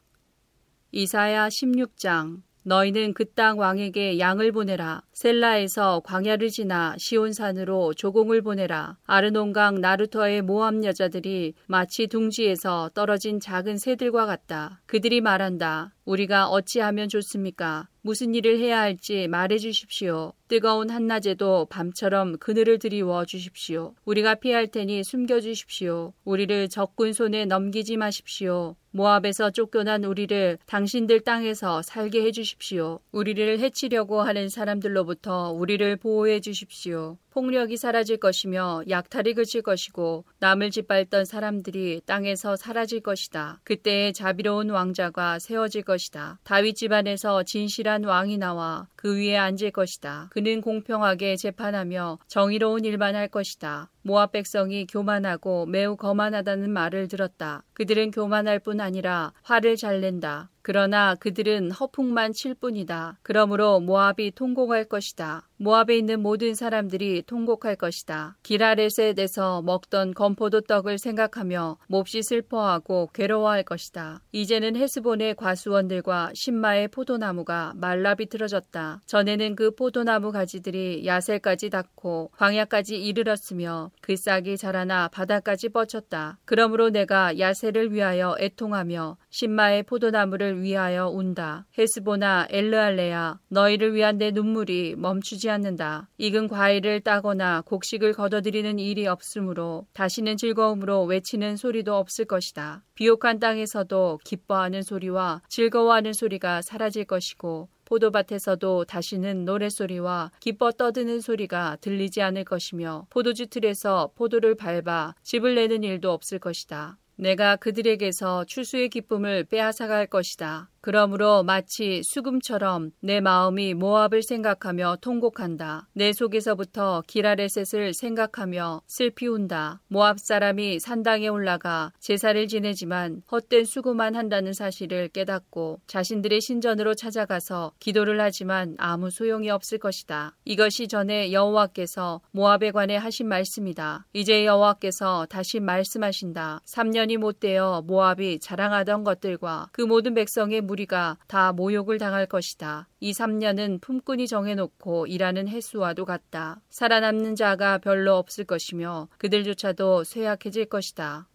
이사야 십육 장. 너희는 그 땅 왕에게 양을 보내라. 셀라에서 광야를 지나 시온산으로 조공을 보내라. 아르논강 나루터의 모압 여자들이 마치 둥지에서 떨어진 작은 새들과 같다. 그들이 말한다. 우리가 어찌하면 좋습니까? 무슨 일을 해야 할지 말해 주십시오. 뜨거운 한낮에도 밤처럼 그늘을 드리워 주십시오. 우리가 피할 테니 숨겨 주십시오. 우리를 적군 손에 넘기지 마십시오. 모압에서 쫓겨난 우리를 당신들 땅에서 살게 해 주십시오. 우리를 해치려고 하는 사람들로부터 우리를 보호해 주십시오. 폭력이 사라질 것이며 약탈이 그칠 것이고 남을 짓밟던 사람들이 땅에서 사라질 것이다. 그때의 자비로운 왕자가 세워질 것이다. 다윗 집안에서 진실한 왕이 나와 그 위에 앉을 것이다. 그는 공평하게 재판하며 정의로운 일만 할 것이다. 모압 백성이 교만하고 매우 거만하다는 말을 들었다. 그들은 교만할 뿐 아니라 화를 잘 낸다. 그러나 그들은 허풍만 칠 뿐이다. 그러므로 모압이 통곡할 것이다. 모압에 있는 모든 사람들이 통곡할 것이다. 기라레셋에서 먹던 건포도 떡을 생각하며 몹시 슬퍼하고 괴로워할 것이다. 이제는 헤스본의 과수원들과 신마의 포도나무가 말라비틀어졌다. 전에는 그 포도나무 가지들이 야셀까지 닿고 광야까지 이르렀으며 그 싹이 자라나 바다까지 뻗쳤다. 그러므로 내가 야셀을 위하여 애통하며 신마의 포도나무를 위하여 운다. 헤스보나 엘르알레야, 너희를 위한 내 눈물이 멈추지 않는다. 익은 과일을 따거나 곡식을 거둬들이는 일이 없으므로 다시는 즐거움으로 외치는 소리도 없을 것이다. 비옥한 땅에서도 기뻐하는 소리와 즐거워하는 소리가 사라질 것이고 포도밭에서도 다시는 노랫소리와 기뻐 떠드는 소리가 들리지 않을 것이며 포도주 틀에서 포도를 밟아 즙을 내는 일도 없을 것이다. 내가 그들에게서 추수의 기쁨을 빼앗아갈 것이다. 그러므로 마치 수금처럼 내 마음이 모압을 생각하며 통곡한다. 내 속에서부터 기라레셋을 생각하며 슬피 운다. 모압 사람이 산당에 올라가 제사를 지내지만 헛된 수고만 한다는 사실을 깨닫고 자신들의 신전으로 찾아가서 기도를 하지만 아무 소용이 없을 것이다. 이것이 전에 여호와께서 모압에 관해 하신 말씀이다. 이제 여호와께서 다시 말씀하신다. 삼 년이 못되어 모압이 자랑하던 것들과 그 모든 백성의 무 우리가 다 모욕을 당할 것이다. 이 삼 년은 품꾼이 정해놓고 일하는 횟수와도 같다. 살아남는 자가 별로 없을 것이며 그들조차도 쇠약해질 것이다.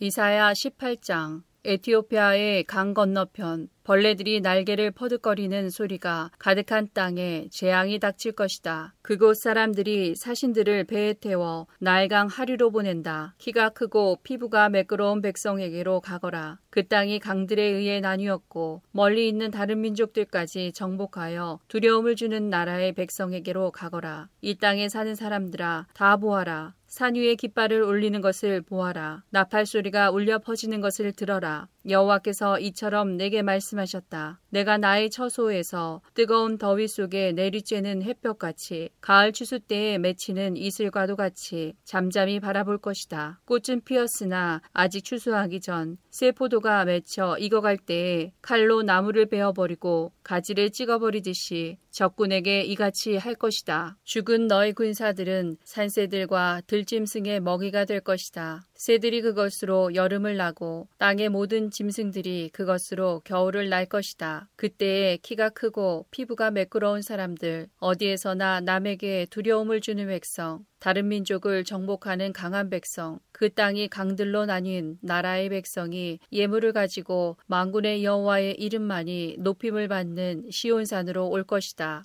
이사야 십팔 장. 에티오피아의 강 건너편 벌레들이 날개를 퍼득거리는 소리가 가득한 땅에 재앙이 닥칠 것이다. 그곳 사람들이 사신들을 배에 태워 날강 하류로 보낸다. 키가 크고 피부가 매끄러운 백성에게로 가거라. 그 땅이 강들에 의해 나뉘었고 멀리 있는 다른 민족들까지 정복하여 두려움을 주는 나라의 백성에게로 가거라. 이 땅에 사는 사람들아, 다 보아라. 산 위에 깃발을 올리는 것을 보아라. 나팔 소리가 울려 퍼지는 것을 들어라. 여호와께서 이처럼 내게 말씀하셨다. 내가 나의 처소에서 뜨거운 더위 속에 내리쬐는 햇볕같이 가을 추수 때에 맺히는 이슬과도 같이 잠잠히 바라볼 것이다. 꽃은 피었으나 아직 추수하기 전 새 포도가 맺혀 익어갈 때에 칼로 나무를 베어버리고 가지를 찍어버리듯이 적군에게 이같이 할 것이다. 죽은 너의 군사들은 산새들과 들짐승의 먹이가 될 것이다. 새들이 그것으로 여름을 나고 땅의 모든 짐승들이 그것으로 겨울을 날 것이다. 그때에 키가 크고 피부가 매끄러운 사람들, 어디에서나 남에게 두려움을 주는 백성, 다른 민족을 정복하는 강한 백성, 그 땅이 강들로 나뉜 나라의 백성이 예물을 가지고 만군의 여호와의 이름만이 높임을 받는 시온산으로 올 것이다.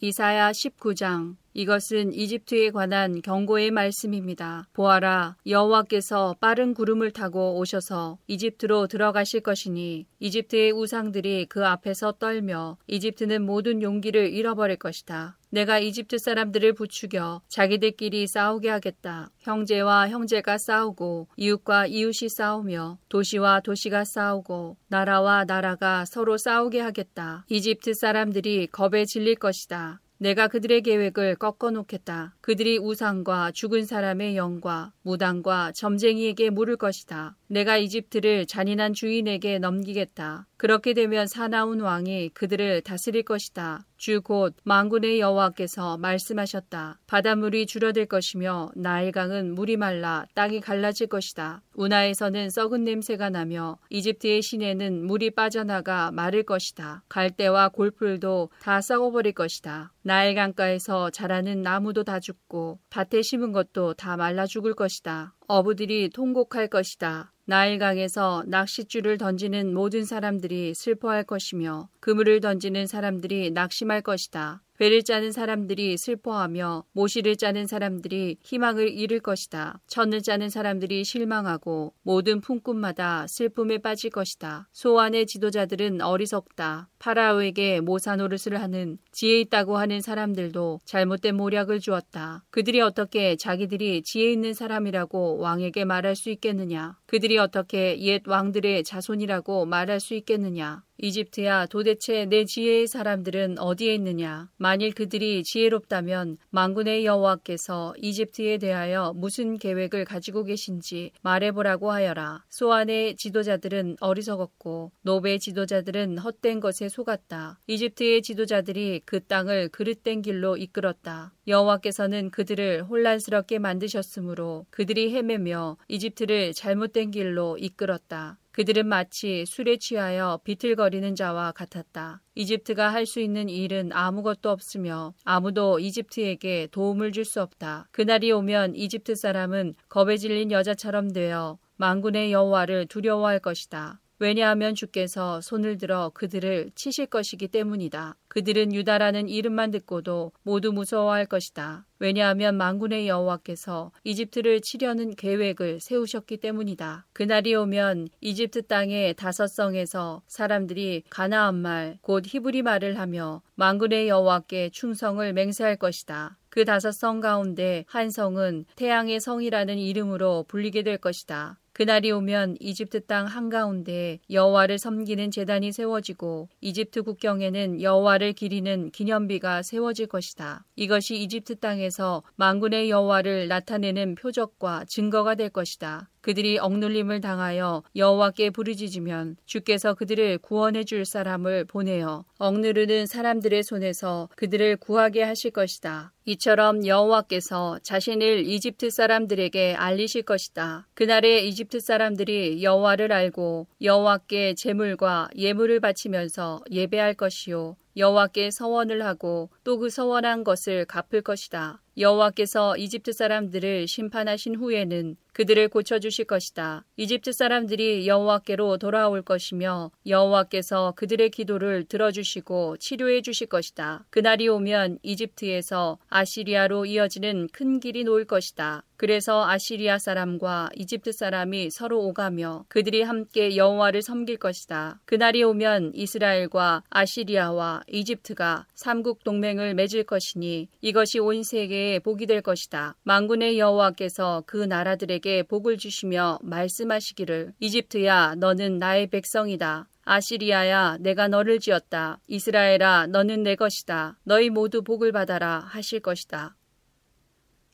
이사야 십구 장. 이것은 이집트에 관한 경고의 말씀입니다. 보아라, 여호와께서 빠른 구름을 타고 오셔서 이집트로 들어가실 것이니 이집트의 우상들이 그 앞에서 떨며 이집트는 모든 용기를 잃어버릴 것이다. 내가 이집트 사람들을 부추겨 자기들끼리 싸우게 하겠다. 형제와 형제가 싸우고 이웃과 이웃이 싸우며 도시와 도시가 싸우고 나라와 나라가 서로 싸우게 하겠다. 이집트 사람들이 겁에 질릴 것이다. 내가 그들의 계획을 꺾어놓겠다. 그들이 우상과 죽은 사람의 영과 무당과 점쟁이에게 물을 것이다. 내가 이집트를 잔인한 주인에게 넘기겠다. 그렇게 되면 사나운 왕이 그들을 다스릴 것이다. 주 곧 만군의 여호와께서 말씀하셨다. 바닷물이 줄어들 것이며 나일강은 물이 말라 땅이 갈라질 것이다. 운하에서는 썩은 냄새가 나며 이집트의 시내는 물이 빠져나가 마를 것이다. 갈대와 골풀도 다 썩어버릴 것이다. 나일강가에서 자라는 나무도 다 죽고 밭에 심은 것도 다 말라 죽을 것이다. 어부들이 통곡할 것이다. 나일강에서 낚싯줄을 던지는 모든 사람들이 슬퍼할 것이며 그물을 던지는 사람들이 낙심할 것이다. 배를 짜는 사람들이 슬퍼하며 모시를 짜는 사람들이 희망을 잃을 것이다. 천을 짜는 사람들이 실망하고 모든 품꾼마다 슬픔에 빠질 것이다. 소안의 지도자들은 어리석다. 파라오에게 모사노릇을 하는 지혜 있다고 하는 사람들도 잘못된 모략을 주었다. 그들이 어떻게 자기들이 지혜 있는 사람이라고 왕에게 말할 수 있겠느냐. 그들이 어떻게 옛 왕들의 자손이라고 말할 수 있겠느냐. 이집트야, 도대체 내 지혜의 사람들은 어디에 있느냐? 만일 그들이 지혜롭다면 만군의 여호와께서 이집트에 대하여 무슨 계획을 가지고 계신지 말해보라고 하여라. 소안의 지도자들은 어리석었고 노베의 지도자들은 헛된 것에 속았다. 이집트의 지도자들이 그 땅을 그릇된 길로 이끌었다. 여호와께서는 그들을 혼란스럽게 만드셨으므로 그들이 헤매며 이집트를 잘못된 길로 이끌었다. 그들은 마치 술에 취하여 비틀거리는 자와 같았다. 이집트가 할 수 있는 일은 아무것도 없으며 아무도 이집트에게 도움을 줄 수 없다. 그날이 오면 이집트 사람은 겁에 질린 여자처럼 되어 만군의 여호와를 두려워할 것이다. 왜냐하면 주께서 손을 들어 그들을 치실 것이기 때문이다. 그들은 유다라는 이름만 듣고도 모두 무서워할 것이다. 왜냐하면 만군의 여호와께서 이집트를 치려는 계획을 세우셨기 때문이다. 그날이 오면 이집트 땅의 다섯 성에서 사람들이 가나안 말, 곧 히브리 말을 하며 만군의 여호와께 충성을 맹세할 것이다. 그 다섯 성 가운데 한 성은 태양의 성이라는 이름으로 불리게 될 것이다. 그날이 오면 이집트 땅 한가운데 여호와를 섬기는 제단이 세워지고 이집트 국경에는 여호와를 기리는 기념비가 세워질 것이다. 이것이 이집트 땅에서 만군의 여호와를 나타내는 표적과 증거가 될 것이다. 그들이 억눌림을 당하여 여호와께 부르짖으면 주께서 그들을 구원해 줄 사람을 보내어 억누르는 사람들의 손에서 그들을 구하게 하실 것이다. 이처럼 여호와께서 자신을 이집트 사람들에게 알리실 것이다. 그날에 이집트 사람들이 여호와를 알고 여호와께 제물과 예물을 바치면서 예배할 것이요 여호와께 서원을 하고 또 그 서원한 것을 갚을 것이다. 여호와께서 이집트 사람들을 심판하신 후에는 그들을 고쳐주실 것이다. 이집트 사람들이 여호와께로 돌아올 것이며 여호와께서 그들의 기도를 들어주시고 치료해 주실 것이다. 그날이 오면 이집트에서 아시리아로 이어지는 큰 길이 놓일 것이다. 그래서 아시리아 사람과 이집트 사람이 서로 오가며 그들이 함께 여호와를 섬길 것이다. 그날이 오면 이스라엘과 아시리아와 이집트가 삼국 동맹을 맺을 것이니 이것이 온 세계에 복이 될 것이다. 만군의 여호와께서 그 나라들에게 복을 주시며 말씀하시기를 이집트야 너는 나의 백성이다. 아시리아야 내가 너를 지었다. 이스라엘아 너는 내 것이다. 너희 모두 복을 받아라 하실 것이다.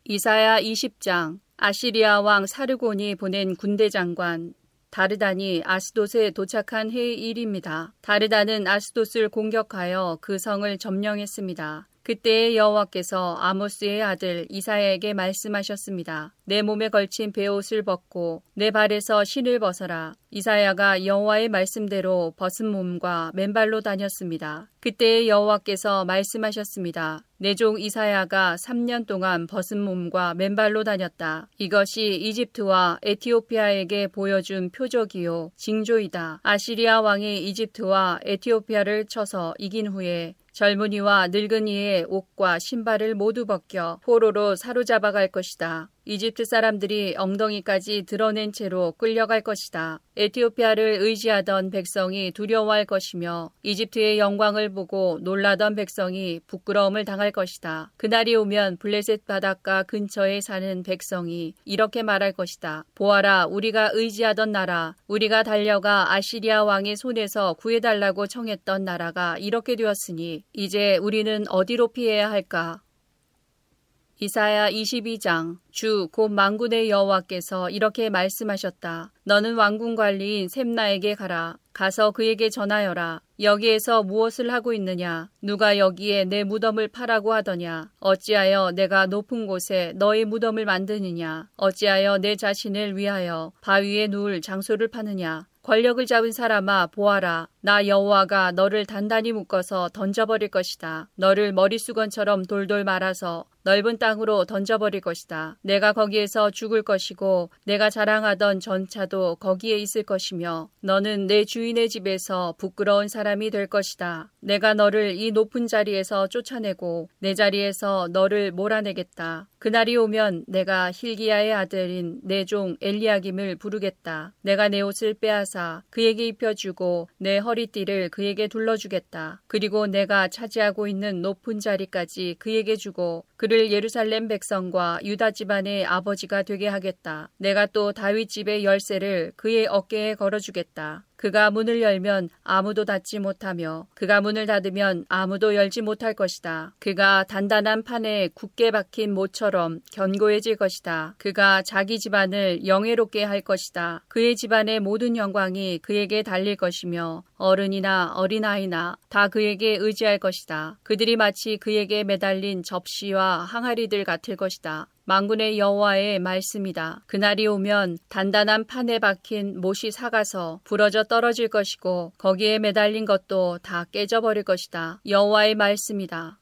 이사야 이십 장. 아시리아 왕 사르곤이 보낸 군대 장관 다르단이 아스돗에 도착한 해의 일입니다. 다르단은 아스돗을 공격하여 그 성을 점령했습니다. 그때에 여호와께서 아모스의 아들 이사야에게 말씀하셨습니다. 내 몸에 걸친 베옷을 벗고 내 발에서 신을 벗어라. 이사야가 여호와의 말씀대로 벗은 몸과 맨발로 다녔습니다. 그때에 여호와께서 말씀하셨습니다. 내 종 이사야가 삼 년 동안 벗은 몸과 맨발로 다녔다. 이것이 이집트와 에티오피아에게 보여준 표적이요 징조이다. 아시리아 왕이 이집트와 에티오피아를 쳐서 이긴 후에 젊은이와 늙은이의 옷과 신발을 모두 벗겨 포로로 사로잡아갈 것이다. 이집트 사람들이 엉덩이까지 드러낸 채로 끌려갈 것이다. 에티오피아를 의지하던 백성이 두려워할 것이며 이집트의 영광을 보고 놀라던 백성이 부끄러움을 당할 것이다. 그날이 오면 블레셋 바닷가 근처에 사는 백성이 이렇게 말할 것이다. 보아라, 우리가 의지하던 나라, 우리가 달려가 아시리아 왕의 손에서 구해달라고 청했던 나라가 이렇게 되었으니 이제 우리는 어디로 피해야 할까? 이사야 이십이 장. 주 곧 만군의 여호와께서 이렇게 말씀하셨다. 너는 왕궁 관리인 셈나에게 가라. 가서 그에게 전하여라. 여기에서 무엇을 하고 있느냐? 누가 여기에 내 무덤을 파라고 하더냐? 어찌하여 내가 높은 곳에 너의 무덤을 만드느냐? 어찌하여 내 자신을 위하여 바위에 누울 장소를 파느냐? 권력을 잡은 사람아 보아라. 나 여호와가 너를 단단히 묶어서 던져버릴 것이다. 너를 머리수건처럼 돌돌 말아서 넓은 땅으로 던져버릴 것이다. 내가 거기에서 죽을 것이고 내가 자랑하던 전차도 거기에 있을 것이며 너는 내 주인의 집에서 부끄러운 사람이 될 것이다. 내가 너를 이 높은 자리에서 쫓아내고 내 자리에서 너를 몰아내겠다. 그날이 오면 내가 히스기야의 아들인 내 종 엘리야김을 부르겠다. 내가 내 옷을 빼앗아 그에게 입혀주고 내 허리띠를 그에게 둘러주겠다. 그리고 내가 차지하고 있는 높은 자리까지 그에게 주고 그를 예루살렘 백성과 유다 집안의 아버지가 되게 하겠다. 내가 또 다윗 집의 열쇠를 그의 어깨에 걸어주겠다. 그가 문을 열면 아무도 닫지 못하며 그가 문을 닫으면 아무도 열지 못할 것이다. 그가 단단한 판에 굳게 박힌 못처럼 견고해질 것이다. 그가 자기 집안을 영예롭게 할 것이다. 그의 집안의 모든 영광이 그에게 달릴 것이며 어른이나 어린아이나 다 그에게 의지할 것이다. 그들이 마치 그에게 매달린 접시와 항아리들 같을 것이다. 만군의 여호와의 말씀이다. 그날이 오면 단단한 판에 박힌 못이 사가서 부러져 떨어질 것이고 거기에 매달린 것도 다 깨져버릴 것이다. 여호와의 말씀이다.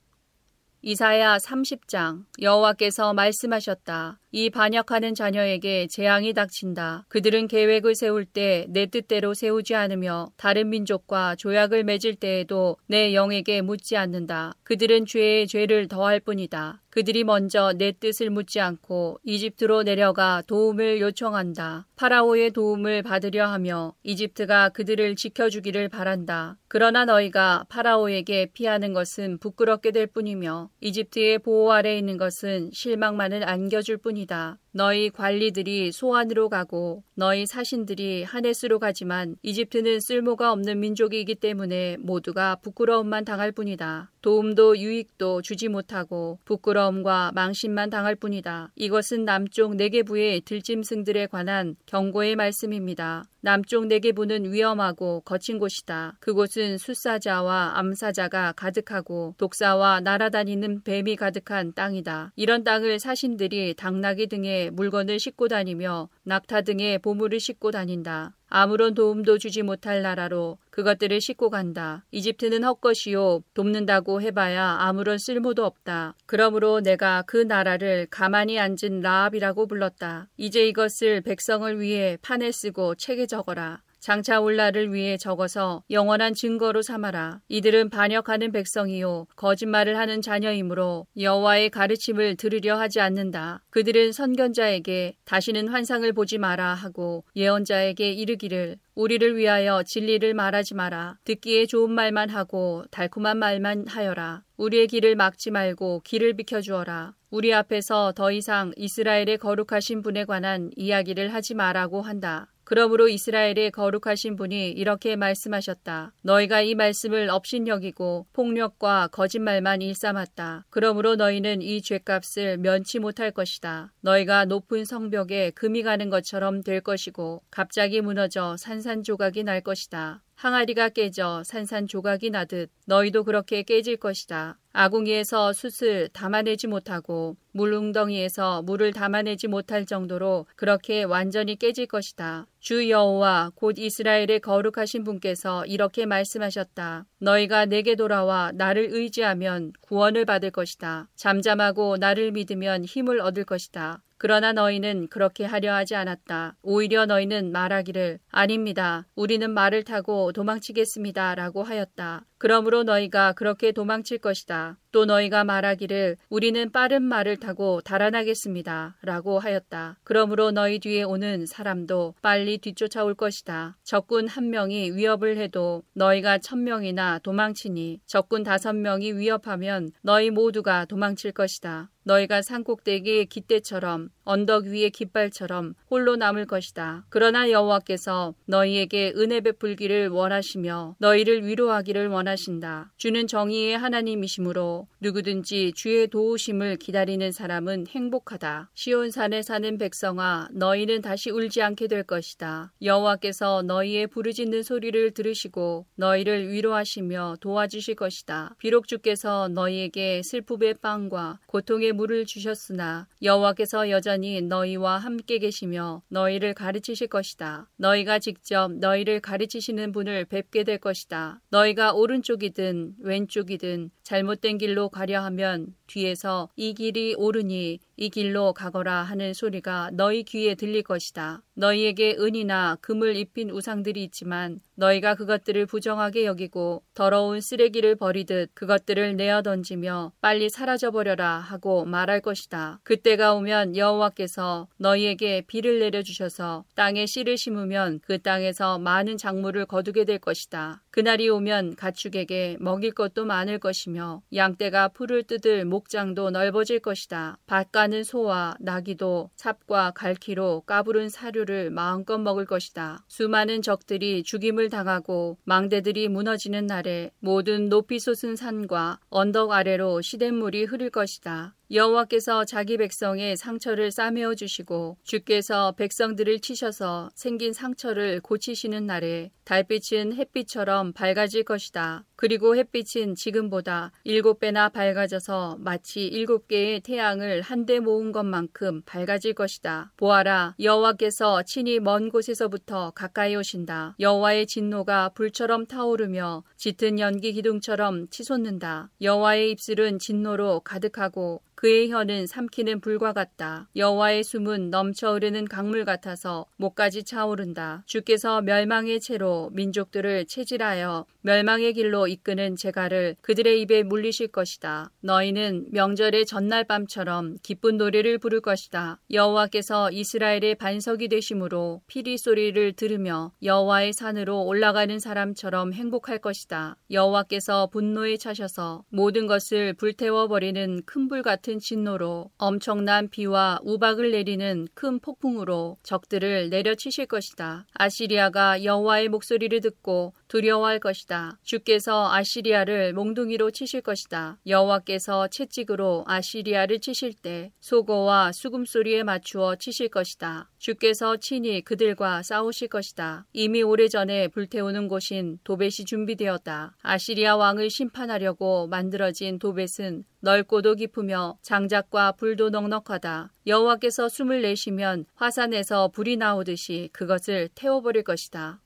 이사야 삼십 장. 여호와께서 말씀하셨다. 이 반역하는 자녀에게 재앙이 닥친다. 그들은 계획을 세울 때 내 뜻대로 세우지 않으며 다른 민족과 조약을 맺을 때에도 내 영에게 묻지 않는다. 그들은 죄에 죄를 더할 뿐이다. 그들이 먼저 내 뜻을 묻지 않고 이집트로 내려가 도움을 요청한다. 파라오의 도움을 받으려 하며 이집트가 그들을 지켜주기를 바란다. 그러나 너희가 파라오에게 피하는 것은 부끄럽게 될 뿐이며 이집트의 보호 아래 있는 것은 실망만을 안겨줄 뿐이다. 너희 관리들이 소안으로 가고 너희 사신들이 하네스로 가지만 이집트는 쓸모가 없는 민족이기 때문에 모두가 부끄러움만 당할 뿐이다. 도움도 유익도 주지 못하고 부끄러움과 망신만 당할 뿐이다. 이것은 남쪽 네게부의 들짐승들에 관한 경고의 말씀입니다. 남쪽 네게부는 위험하고 거친 곳이다. 그곳은 숫사자와 암사자가 가득하고 독사와 날아다니는 뱀이 가득한 땅이다. 이런 땅을 사신들이 당나귀 등에 물건을 싣고 다니며 낙타 등에 보물을 싣고 다닌다. 아무런 도움도 주지 못할 나라로 그것들을 싣고 간다. 이집트는 헛것이요 돕는다고 해봐야 아무런 쓸모도 없다. 그러므로 내가 그 나라를 가만히 앉은 라합이라고 불렀다. 이제 이것을 백성을 위해 판에 쓰고 책에 적어라. 장차 올 날을 위해 적어서 영원한 증거로 삼아라. 이들은 반역하는 백성이요 거짓말을 하는 자녀이므로 여호와의 가르침을 들으려 하지 않는다. 그들은 선견자에게 다시는 환상을 보지 마라 하고 예언자에게 이르기를 우리를 위하여 진리를 말하지 마라. 듣기에 좋은 말만 하고 달콤한 말만 하여라. 우리의 길을 막지 말고 길을 비켜주어라. 우리 앞에서 더 이상 이스라엘의 거룩하신 분에 관한 이야기를 하지 마라고 한다. 그러므로 이스라엘의 거룩하신 분이 이렇게 말씀하셨다. 너희가 이 말씀을 업신여기고 폭력과 거짓말만 일삼았다. 그러므로 너희는 이 죄값을 면치 못할 것이다. 너희가 높은 성벽에 금이 가는 것처럼 될 것이고 갑자기 무너져 산산조각이 날 것이다. 항아리가 깨져 산산조각이 나듯 너희도 그렇게 깨질 것이다. 아궁이에서 숯을 담아내지 못하고 물웅덩이에서 물을 담아내지 못할 정도로 그렇게 완전히 깨질 것이다. 주 여호와 곧 이스라엘의 거룩하신 분께서 이렇게 말씀하셨다. 너희가 내게 돌아와 나를 의지하면 구원을 받을 것이다. 잠잠하고 나를 믿으면 힘을 얻을 것이다. 그러나 너희는 그렇게 하려 하지 않았다. 오히려 너희는 말하기를 아닙니다. 우리는 말을 타고 도망치겠습니다. 라고 하였다. 그러므로 너희가 그렇게 도망칠 것이다. 또 너희가 말하기를 우리는 빠른 말을 타고 달아나겠습니다. 라고 하였다. 그러므로 너희 뒤에 오는 사람도 빨리 뒤쫓아올 것이다. 적군 한 명이 위협을 해도 너희가 천 명이나 도망치니 적군 다섯 명이 위협하면 너희 모두가 도망칠 것이다. 너희가 산꼭대기의 깃대처럼 언덕 위의 깃발처럼 홀로 남을 것이다. 그러나 여호와께서 너희에게 은혜 베풀기를 원하시며 너희를 위로하기를 원하신다. 주는 정의의 하나님이시므로 누구든지 주의 도우심을 기다리는 사람은 행복하다. 시온산에 사는 백성아, 너희는 다시 울지 않게 될 것이다. 여호와께서 너희의 부르짖는 소리를 들으시고 너희를 위로하시며 도와주실 것이다. 비록 주께서 너희에게 슬픔의 빵과 고통의 물을 주셨으나 여호와께서 여전히 너희와 함께 계시며 너희를 가르치실 것이다. 너희가 직접 너희를 가르치시는 분을 뵙게 될 것이다. 너희가 오른쪽이든 왼쪽이든 잘못된 길로 가려 하면 뒤에서 이 길이 오르니 이 길로 가거라 하는 소리가 너희 귀에 들릴 것이다. 너희에게 은이나 금을 입힌 우상들이 있지만 너희가 그것들을 부정하게 여기고 더러운 쓰레기를 버리듯 그것들을 내어 던지며 빨리 사라져버려라 하고 말할 것이다. 그때가 오면 여호와께서 너희에게 비를 내려주셔서 땅에 씨를 심으면 그 땅에서 많은 작물을 거두게 될 것이다. 그날이 오면 가축에게 먹일 것도 많을 것이며 양떼가 풀을 뜯을 목장도 넓어질 것이다. 밭 가는 소와 나귀도 삽과 갈퀴로 까부른 사료를 마음껏 먹을 것이다. 수많은 적들이 죽임을 당하고 망대들이 무너지는 날에 모든 높이 솟은 산과 언덕 아래로 시냇물이 흐를 것이다. 여호와께서 자기 백성의 상처를 싸매어 주시고 주께서 백성들을 치셔서 생긴 상처를 고치시는 날에 달빛은 햇빛처럼 밝아질 것이다. 그리고 햇빛은 지금보다 일곱 배나 밝아져서 마치 일곱 개의 태양을 한데 모은 것만큼 밝아질 것이다. 보아라, 여호와께서 친히 먼 곳에서부터 가까이 오신다. 여호와의 진노가 불처럼 타오르며 짙은 연기 기둥처럼 치솟는다. 여호와의 입술은 진노로 가득하고 그의 혀는 삼키는 불과 같다. 여호와의 숨은 넘쳐 흐르는 강물 같아서 목까지 차오른다. 주께서 멸망의 채로 민족들을 체질하여 멸망의 길로 이끄는 재갈을 그들의 입에 물리실 것이다. 너희는 명절의 전날 밤처럼 기쁜 노래를 부를 것이다. 여호와께서 이스라엘의 반석이 되심으로 피리 소리를 들으며 여호와의 산으로 올라가는 사람처럼 행복할 것이다. 여호와께서 분노에 차셔서 모든 것을 불태워버리는 큰 불 같은 진노로 엄청난 비와 우박을 내리는 큰 폭풍으로 적들을 내려치실 것이다. 아시리아가 여호와의 목소리를 듣고 두려워할 것이다. 주께서 아시리아를 몽둥이로 치실 것이다. 여호와께서 채찍으로 아시리아를 치실 때 소고와 수금 소리에 맞추어 치실 것이다. 주께서 친히 그들과 싸우실 것이다. 이미 오래전에 불태우는 곳인 도벳이 준비되었다. 아시리아 왕을 심판하려고 만들어진 도벳은 넓고도 깊으며 장작과 불도 넉넉하다. 여호와께서 숨을 내쉬면 화산에서 불이 나오듯이 그것을 태워버릴 것이다.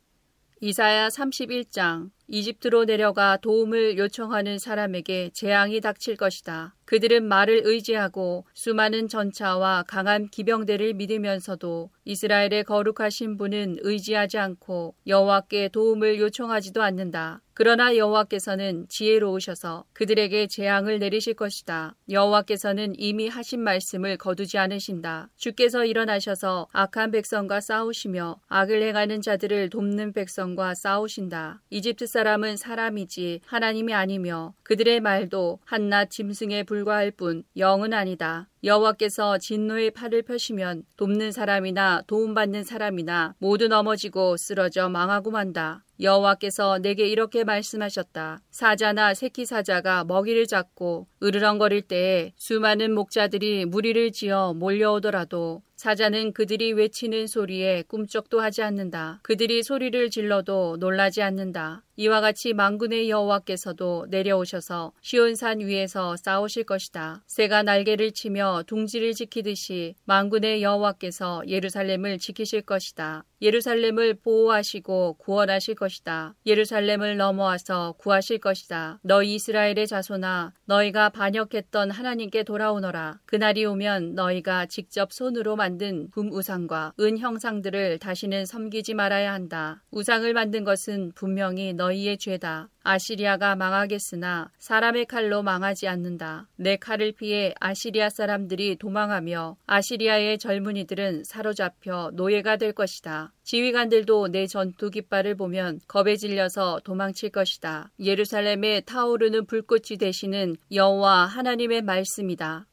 이사야 삼십일 장. 이집트로 내려가 도움을 요청하는 사람에게 재앙이 닥칠 것이다. 그들은 말을 의지하고 수많은 전차와 강한 기병대를 믿으면서도 이스라엘의 거룩하신 분은 의지하지 않고 여호와께 도움을 요청하지도 않는다. 그러나 여호와께서는 지혜로우셔서 그들에게 재앙을 내리실 것이다. 여호와께서는 이미 하신 말씀을 거두지 않으신다. 주께서 일어나셔서 악한 백성과 싸우시며 악을 행하는 자들을 돕는 백성과 싸우신다. 이집트 사람은 사람이지 하나님이 아니며 그들의 말도 한낱 짐승에 불과할 뿐 영은 아니다. 여호와께서 진노의 팔을 펴시면 돕는 사람이나 도움받는 사람이나 모두 넘어지고 쓰러져 망하고 만다. 여호와께서 내게 이렇게 말씀하셨다. 사자나 새끼사자가 먹이를 잡고 으르렁거릴 때에 수많은 목자들이 무리를 지어 몰려오더라도 사자는 그들이 외치는 소리에 꿈쩍도 하지 않는다. 그들이 소리를 질러도 놀라지 않는다. 이와 같이 만군의 여호와께서도 내려오셔서 시온산 위에서 싸우실 것이다. 새가 날개를 치며 둥지를 지키듯이 만군의 여호와께서 예루살렘을 지키실 것이다. 예루살렘을 보호하시고 구원하실 것이다. 예루살렘을 넘어와서 구하실 것이다. 너희 이스라엘의 자손아, 너희가 반역했던 하나님께 돌아오너라. 그날이 오면 너희가 직접 손으로 만든 금 우상과 은 형상들을 다시는 섬기지 말아야 한다. 우상을 만든 것은 분명히 너희의 죄다. 아시리아가 망하겠으나 사람의 칼로 망하지 않는다. 내 칼을 피해 아시리아 사람들이 도망하며 아시리아의 젊은이들은 사로잡혀 노예가 될 것이다. 지휘관들도 내 전투 깃발을 보면 겁에 질려서 도망칠 것이다. 예루살렘에 타오르는 불꽃이 되시는 여호와 하나님의 말씀이다.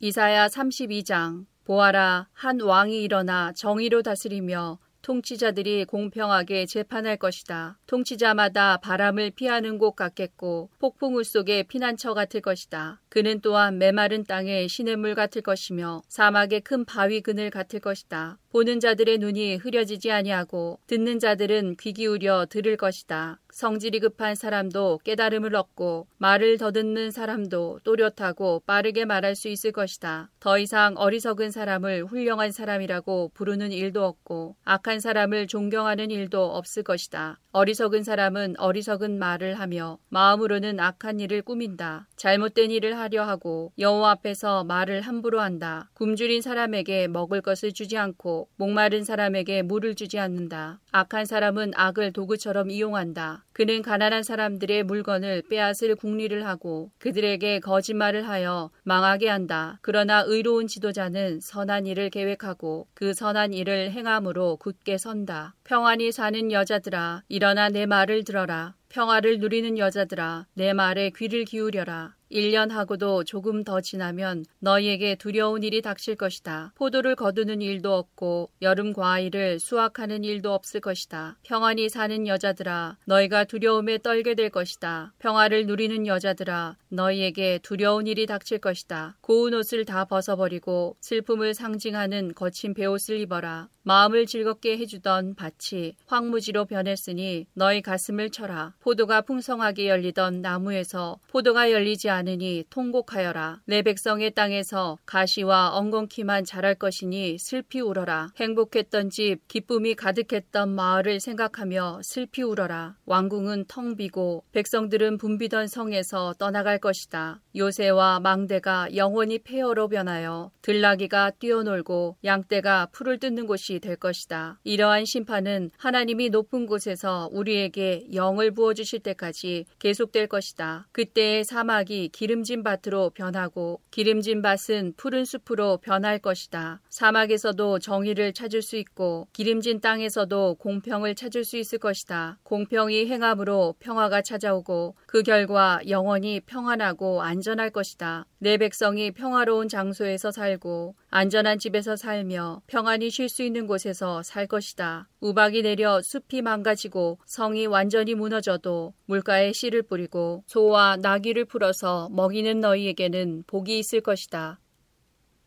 이사야 삼십이 장. 보아라, 한 왕이 일어나 정의로 다스리며 통치자들이 공평하게 재판할 것이다. 통치자마다 바람을 피하는 곳 같겠고 폭풍우 속의 피난처 같을 것이다. 그는 또한 메마른 땅의 시냇물 같을 것이며 사막의 큰 바위 그늘 같을 것이다. 보는 자들의 눈이 흐려지지 아니하고 듣는 자들은 귀 기울여 들을 것이다. 성질이 급한 사람도 깨달음을 얻고 말을 더듬는 사람도 또렷하고 빠르게 말할 수 있을 것이다. 더 이상 어리석은 사람을 훌륭한 사람이라고 부르는 일도 없고 악한 사람을 존경하는 일도 없을 것이다. 어리석은 사람은 어리석은 말을 하며 마음으로는 악한 일을 꾸민다. 잘못된 일을 하려 하고 여호와 앞에서 말을 함부로 한다. 굶주린 사람에게 먹을 것을 주지 않고 목마른 사람에게 물을 주지 않는다. 악한 사람은 악을 도구처럼 이용한다. 그는 가난한 사람들의 물건을 빼앗을 궁리를 하고 그들에게 거짓말을 하여 망하게 한다. 그러나 의로운 지도자는 선한 일을 계획하고 그 선한 일을 행함으로 굳게 선다. 평안히 사는 여자들아, 일어나 내 말을 들어라. 평화를 누리는 여자들아, 내 말에 귀를 기울여라. 일 년하고도 조금 더 지나면 너희에게 두려운 일이 닥칠 것이다. 포도를 거두는 일도 없고 여름 과일을 수확하는 일도 없을 것이다. 평안히 사는 여자들아, 너희가 두려움에 떨게 될 것이다. 평화를 누리는 여자들아, 너희에게 두려운 일이 닥칠 것이다. 고운 옷을 다 벗어버리고 슬픔을 상징하는 거친 베옷을 입어라. 마음을 즐겁게 해주던 밭이 황무지로 변했으니 너희 가슴을 쳐라. 포도가 풍성하게 열리던 나무에서 포도가 열리지 않아 않으니 통곡하여라. 내 백성의 땅에서 가시와 엉겅퀴만 자랄 것이니 슬피 울어라. 행복했던 집, 기쁨이 가득했던 마을을 생각하며 슬피 울어라. 왕궁은 텅 비고 백성들은 붐비던 성에서 떠나갈 것이다. 요새와 망대가 영원히 폐허로 변하여 들나귀가 뛰어놀고 양떼가 풀을 뜯는 곳이 될 것이다. 이러한 심판은 하나님이 높은 곳에서 우리에게 영을 부어주실 때까지 계속될 것이다. 그때의 사막이 기름진 밭으로 변하고 기름진 밭은 푸른 숲으로 변할 것이다. 사막에서도 정의를 찾을 수 있고 기름진 땅에서도 공평을 찾을 수 있을 것이다. 공평이 행함으로 평화가 찾아오고 그 결과 영원히 평안하고 안전할 것이다. 내 백성이 평화로운 장소에서 살고 안전한 집에서 살며 평안히 쉴 수 있는 곳에서 살 것이다. 우박이 내려 숲이 망가지고 성이 완전히 무너져도 물가에 씨를 뿌리고 소와 나귀를 풀어서 먹이는 너희에게는 복이 있을 것이다.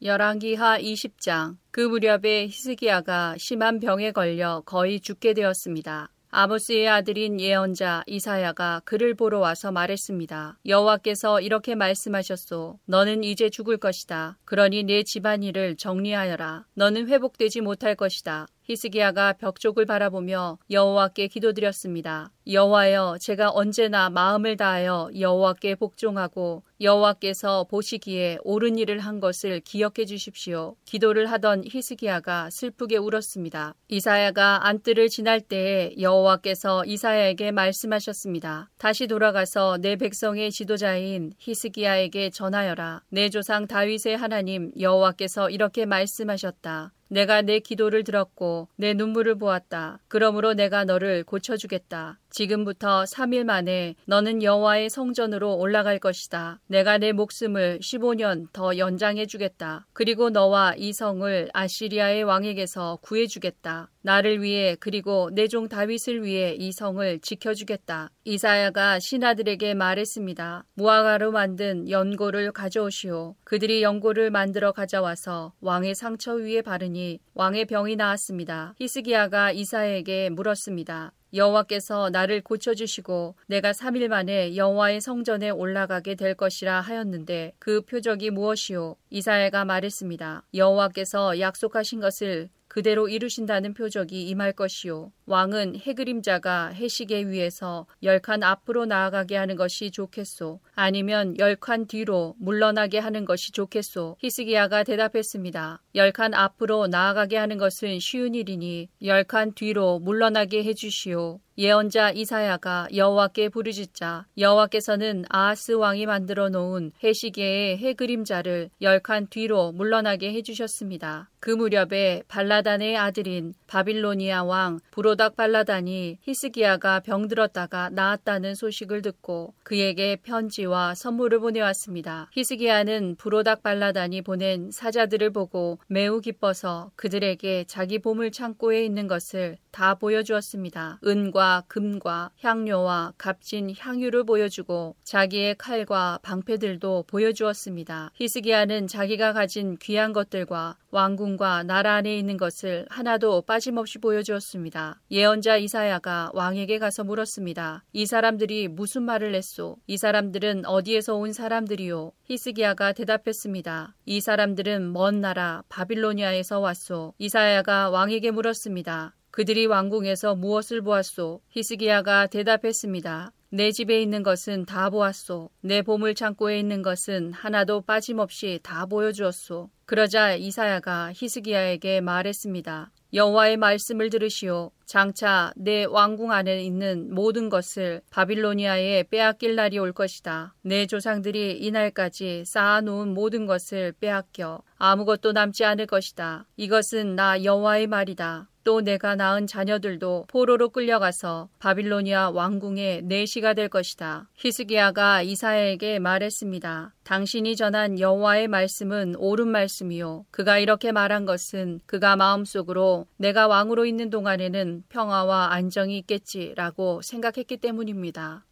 열왕기하 이십 장. 그 무렵에 히스기야가 심한 병에 걸려 거의 죽게 되었습니다. 아모스의 아들인 예언자 이사야가 그를 보러 와서 말했습니다. 여호와께서 이렇게 말씀하셨소. 너는 이제 죽을 것이다. 그러니 내 집안일을 정리하여라. 너는 회복되지 못할 것이다. 히스기야가 벽쪽을 바라보며 여호와께 기도드렸습니다. 여호와여, 제가 언제나 마음을 다하여 여호와께 복종하고 여호와께서 보시기에 옳은 일을 한 것을 기억해 주십시오. 기도를 하던 히스기야가 슬프게 울었습니다. 이사야가 안뜰을 지날 때에 여호와께서 이사야에게 말씀하셨습니다. 다시 돌아가서 내 백성의 지도자인 히스기야에게 전하여라. 내 조상 다윗의 하나님 여호와께서 이렇게 말씀하셨다. 내가 내 기도를 들었고 내 눈물을 보았다. 그러므로 내가 너를 고쳐주겠다. 지금부터 삼 일 만에 너는 여호와의 성전으로 올라갈 것이다. 내가 내 목숨을 십오 년 더 연장해 주겠다. 그리고 너와 이 성을 아시리아의 왕에게서 구해주겠다. 나를 위해 그리고 내 종 다윗을 위해 이 성을 지켜주겠다. 이사야가 신하들에게 말했습니다. 무화과로 만든 연고를 가져오시오. 그들이 연고를 만들어 가져와서 왕의 상처 위에 바르니 왕의 병이 나았습니다. 히스기야가 이사야에게 물었습니다. 여호와께서 나를 고쳐주시고 내가 삼 일 만에 여호와의 성전에 올라가게 될 것이라 하였는데 그 표적이 무엇이오? 이사야가 말했습니다. 여호와께서 약속하신 것을 그대로 이루신다는 표적이 임할 것이요. 왕은 해그림자가 해시계 위에서 열 칸 앞으로 나아가게 하는 것이 좋겠소. 아니면 열 칸 뒤로 물러나게 하는 것이 좋겠소. 히스기야가 대답했습니다. 열 칸 앞으로 나아가게 하는 것은 쉬운 일이니 열 칸 뒤로 물러나게 해주시오. 예언자 이사야가 여호와께 부르짖자 여호와께서는 아하스 왕이 만들어 놓은 해시계의 해 그림자를 열 칸 뒤로 물러나게 해주셨습니다. 그 무렵에 발라단의 아들인 바빌로니아 왕 브로닥 발라단이 히스기야가 병들었다가 나았다는 소식을 듣고 그에게 편지와 선물을 보내왔습니다. 히스기야는 브로닥 발라단이 보낸 사자들을 보고 매우 기뻐서 그들에게 자기 보물 창고에 있는 것을 다 보여주었습니다. 은과 금과 향료와 값진 향유를 보여주고 자기의 칼과 방패들도 보여주었습니다. 히스기야는 자기가 가진 귀한 것들과 왕궁과 나라 안에 있는 것을 하나도 빠짐없이 보여주었습니다. 예언자 이사야가 왕에게 가서 물었습니다. 이 사람들이 무슨 말을 했소? 이 사람들은 어디에서 온 사람들이요? 히스기야가 대답했습니다. 이 사람들은 먼 나라 바빌로니아에서 왔소. 이사야가 왕에게 물었습니다. 그들이 왕궁에서 무엇을 보았소? 히스기야가 대답했습니다. 내 집에 있는 것은 다 보았소. 내 보물창고에 있는 것은 하나도 빠짐없이 다 보여주었소. 그러자 이사야가 히스기야에게 말했습니다. 여호와의 말씀을 들으시오. 장차 내 왕궁 안에 있는 모든 것을 바빌로니아에 빼앗길 날이 올 것이다. 내 조상들이 이날까지 쌓아놓은 모든 것을 빼앗겨 아무것도 남지 않을 것이다. 이것은 나 여호와의 말이다. 또 내가 낳은 자녀들도 포로로 끌려가서 바빌로니아 왕궁의 내시가 될 것이다. 히스기야가 이사야에게 말했습니다. 당신이 전한 여호와의 말씀은 옳은 말씀이요. 그가 이렇게 말한 것은 그가 마음속으로 내가 왕으로 있는 동안에는 평화와 안정이 있겠지라고 생각했기 때문입니다.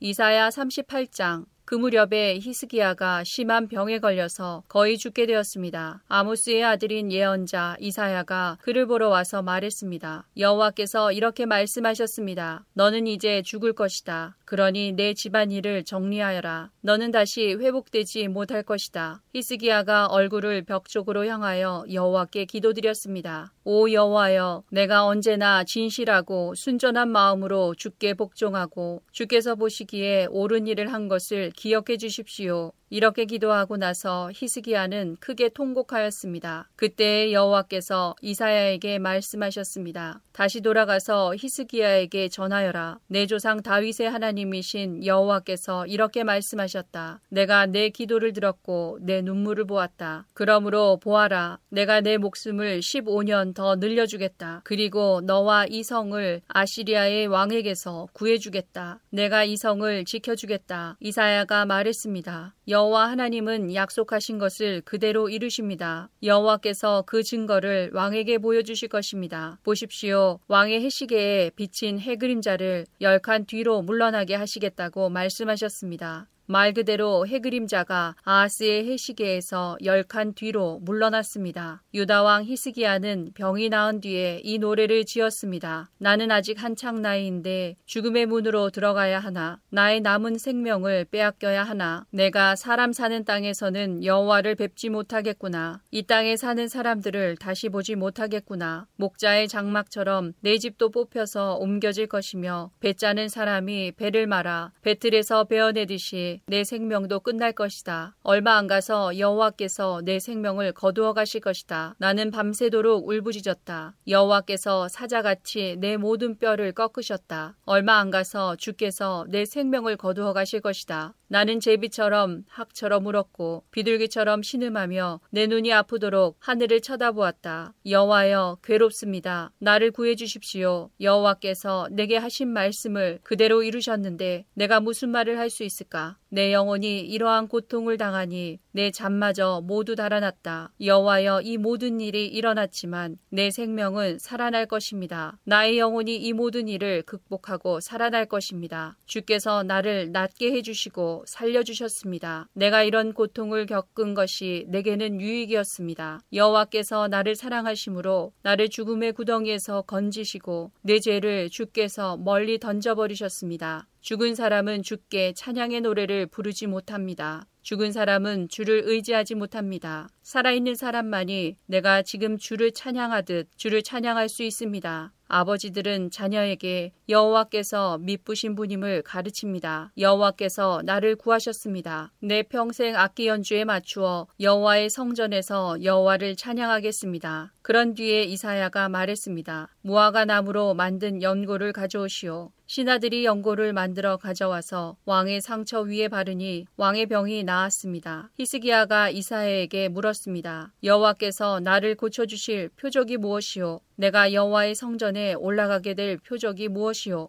이사야 삼십팔 장. 그 무렵에 히스기야가 심한 병에 걸려서 거의 죽게 되었습니다. 아모스의 아들인 예언자 이사야가 그를 보러 와서 말했습니다. 여호와께서 이렇게 말씀하셨습니다. 너는 이제 죽을 것이다. 그러니 내 집안일을 정리하여라. 너는 다시 회복되지 못할 것이다. 히스기야가 얼굴을 벽 쪽으로 향하여 여호와께 기도드렸습니다. 오 여호와여, 내가 언제나 진실하고 순전한 마음으로 주께 복종하고 주께서 보시기에 옳은 일을 한 것을 기억해 주십시오. 이렇게 기도하고 나서 히스기야는 크게 통곡하였습니다. 그때 여호와께서 이사야에게 말씀하셨습니다. 다시 돌아가서 히스기야에게 전하여라. 내 조상 다윗의 하나님이신 여호와께서 이렇게 말씀하셨다. 내가 내 기도를 들었고 내 눈물을 보았다. 그러므로 보아라. 내가 내 목숨을 십오 년 더 늘려주겠다. 그리고 너와 이 성을 아시리아의 왕에게서 구해주겠다. 내가 이 성을 지켜주겠다. 이사야가 말했습니다. 여호와 하나님은 약속하신 것을 그대로 이루십니다. 여호와께서 그 증거를 왕에게 보여주실 것입니다. 보십시오. 왕의 해시계에 비친 해 그림자를 열 칸 뒤로 물러나게 하시겠다고 말씀하셨습니다. 말 그대로 해 그림자가 아하스의 해시계에서 열 칸 뒤로 물러났습니다. 유다왕 히스기야는 병이 나은 뒤에 이 노래를 지었습니다. 나는 아직 한창 나이인데 죽음의 문으로 들어가야 하나, 나의 남은 생명을 빼앗겨야 하나, 내가 사람 사는 땅에서는 여호와를 뵙지 못하겠구나, 이 땅에 사는 사람들을 다시 보지 못하겠구나, 목자의 장막처럼 내 집도 뽑혀서 옮겨질 것이며 배 짜는 사람이 배를 말아 배틀에서 베어내듯이 내 생명도 끝날 것이다. 얼마 안 가서 여호와께서 내 생명을 거두어 가실 것이다. 나는 밤새도록 울부짖었다. 여호와께서 사자같이 내 모든 뼈를 꺾으셨다. 얼마 안 가서 주께서 내 생명을 거두어 가실 것이다. 나는 제비처럼 학처럼 울었고 비둘기처럼 신음하며 내 눈이 아프도록 하늘을 쳐다보았다. 여호와여, 괴롭습니다. 나를 구해 주십시오. 여호와께서 내게 하신 말씀을 그대로 이루셨는데 내가 무슨 말을 할 수 있을까? 내 영혼이 이러한 고통을 당하니 내 잠마저 모두 달아났다. 여호와여, 이 모든 일이 일어났지만 내 생명은 살아날 것입니다. 나의 영혼이 이 모든 일을 극복하고 살아날 것입니다. 주께서 나를 낫게 해주시고 살려주셨습니다. 내가 이런 고통을 겪은 것이 내게는 유익이었습니다. 여호와께서 나를 사랑하심으로 나를 죽음의 구덩이에서 건지시고 내 죄를 주께서 멀리 던져버리셨습니다. 죽은 사람은 주께 찬양의 노래를 부르지 못합니다. 죽은 사람은 주를 의지하지 못합니다. 살아있는 사람만이 내가 지금 주를 찬양하듯 주를 찬양할 수 있습니다. 아버지들은 자녀에게 여호와께서 미쁘신 분임을 가르칩니다. 여호와께서 나를 구하셨습니다. 내 평생 악기 연주에 맞추어 여호와의 성전에서 여호와를 찬양하겠습니다. 그런 뒤에 이사야가 말했습니다. 무화과 나무로 만든 연고를 가져오시오. 신하들이 연고를 만들어 가져와서 왕의 상처 위에 바르니 왕의 병이 나았습니다. 히스기야가 이사야에게 물었습니다. 여호와께서 나를 고쳐주실 표적이 무엇이오? 내가 여호와의 성전에 올라가게 될 표적이 무엇이오?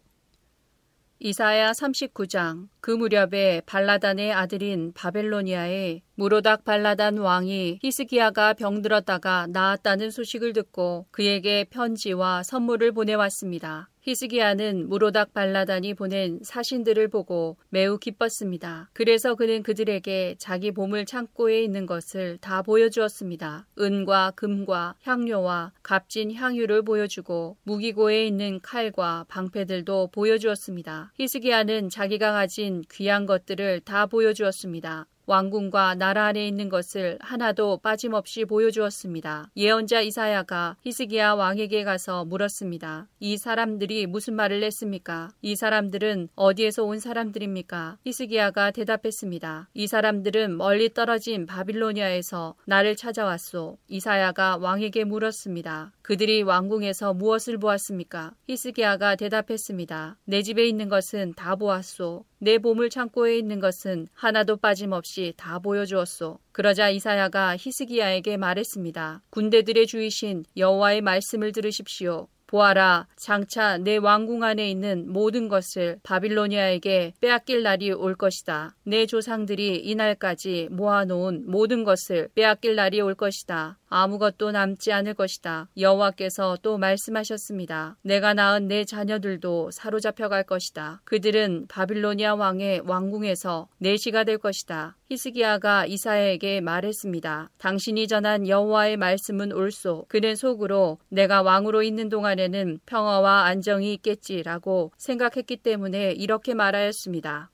이사야 삼십구 장. 그 무렵에 발라단의 아들인 바벨로니아의 무로닥 발라단 왕이 히스기야가 병들었다가 나았다는 소식을 듣고 그에게 편지와 선물을 보내왔습니다. 히스기야는 무로닥 발라단이 보낸 사신들을 보고 매우 기뻤습니다. 그래서 그는 그들에게 자기 보물 창고에 있는 것을 다 보여주었습니다. 은과 금과 향료와 값진 향유를 보여주고 무기고에 있는 칼과 방패들도 보여주었습니다. 히스기야는 자기가 가진 귀한 것들을 다 보여주었습니다. 왕궁과 나라 안에 있는 것을 하나도 빠짐없이 보여주었습니다. 예언자 이사야가 히스기야 왕에게 가서 물었습니다. 이 사람들이 무슨 말을 했습니까? 이 사람들은 어디에서 온 사람들입니까? 히스기야가 대답했습니다. 이 사람들은 멀리 떨어진 바빌로니아에서 나를 찾아왔소. 이사야가 왕에게 물었습니다. 그들이 왕궁에서 무엇을 보았습니까? 히스기야가 대답했습니다. 내 집에 있는 것은 다 보았소. 내 보물 창고에 있는 것은 하나도 빠짐없이 다 보여주었소. 그러자 이사야가 히스기야에게 말했습니다. 군대들의 주이신 여호와의 말씀을 들으십시오. 보아라, 장차 내 왕궁 안에 있는 모든 것을 바빌로니아에게 빼앗길 날이 올 것이다. 내 조상들이 이날까지 모아놓은 모든 것을 빼앗길 날이 올 것이다. 아무것도 남지 않을 것이다. 여호와께서 또 말씀하셨습니다. 내가 낳은 내 자녀들도 사로잡혀 갈 것이다. 그들은 바빌로니아 왕의 왕궁에서 내시가 될 것이다. 히스기야가 이사야에게 말했습니다. 당신이 전한 여호와의 말씀은 옳소. 그는 속으로 내가 왕으로 있는 동안에는 평화와 안정이 있겠지라고 생각했기 때문에 이렇게 말하였습니다.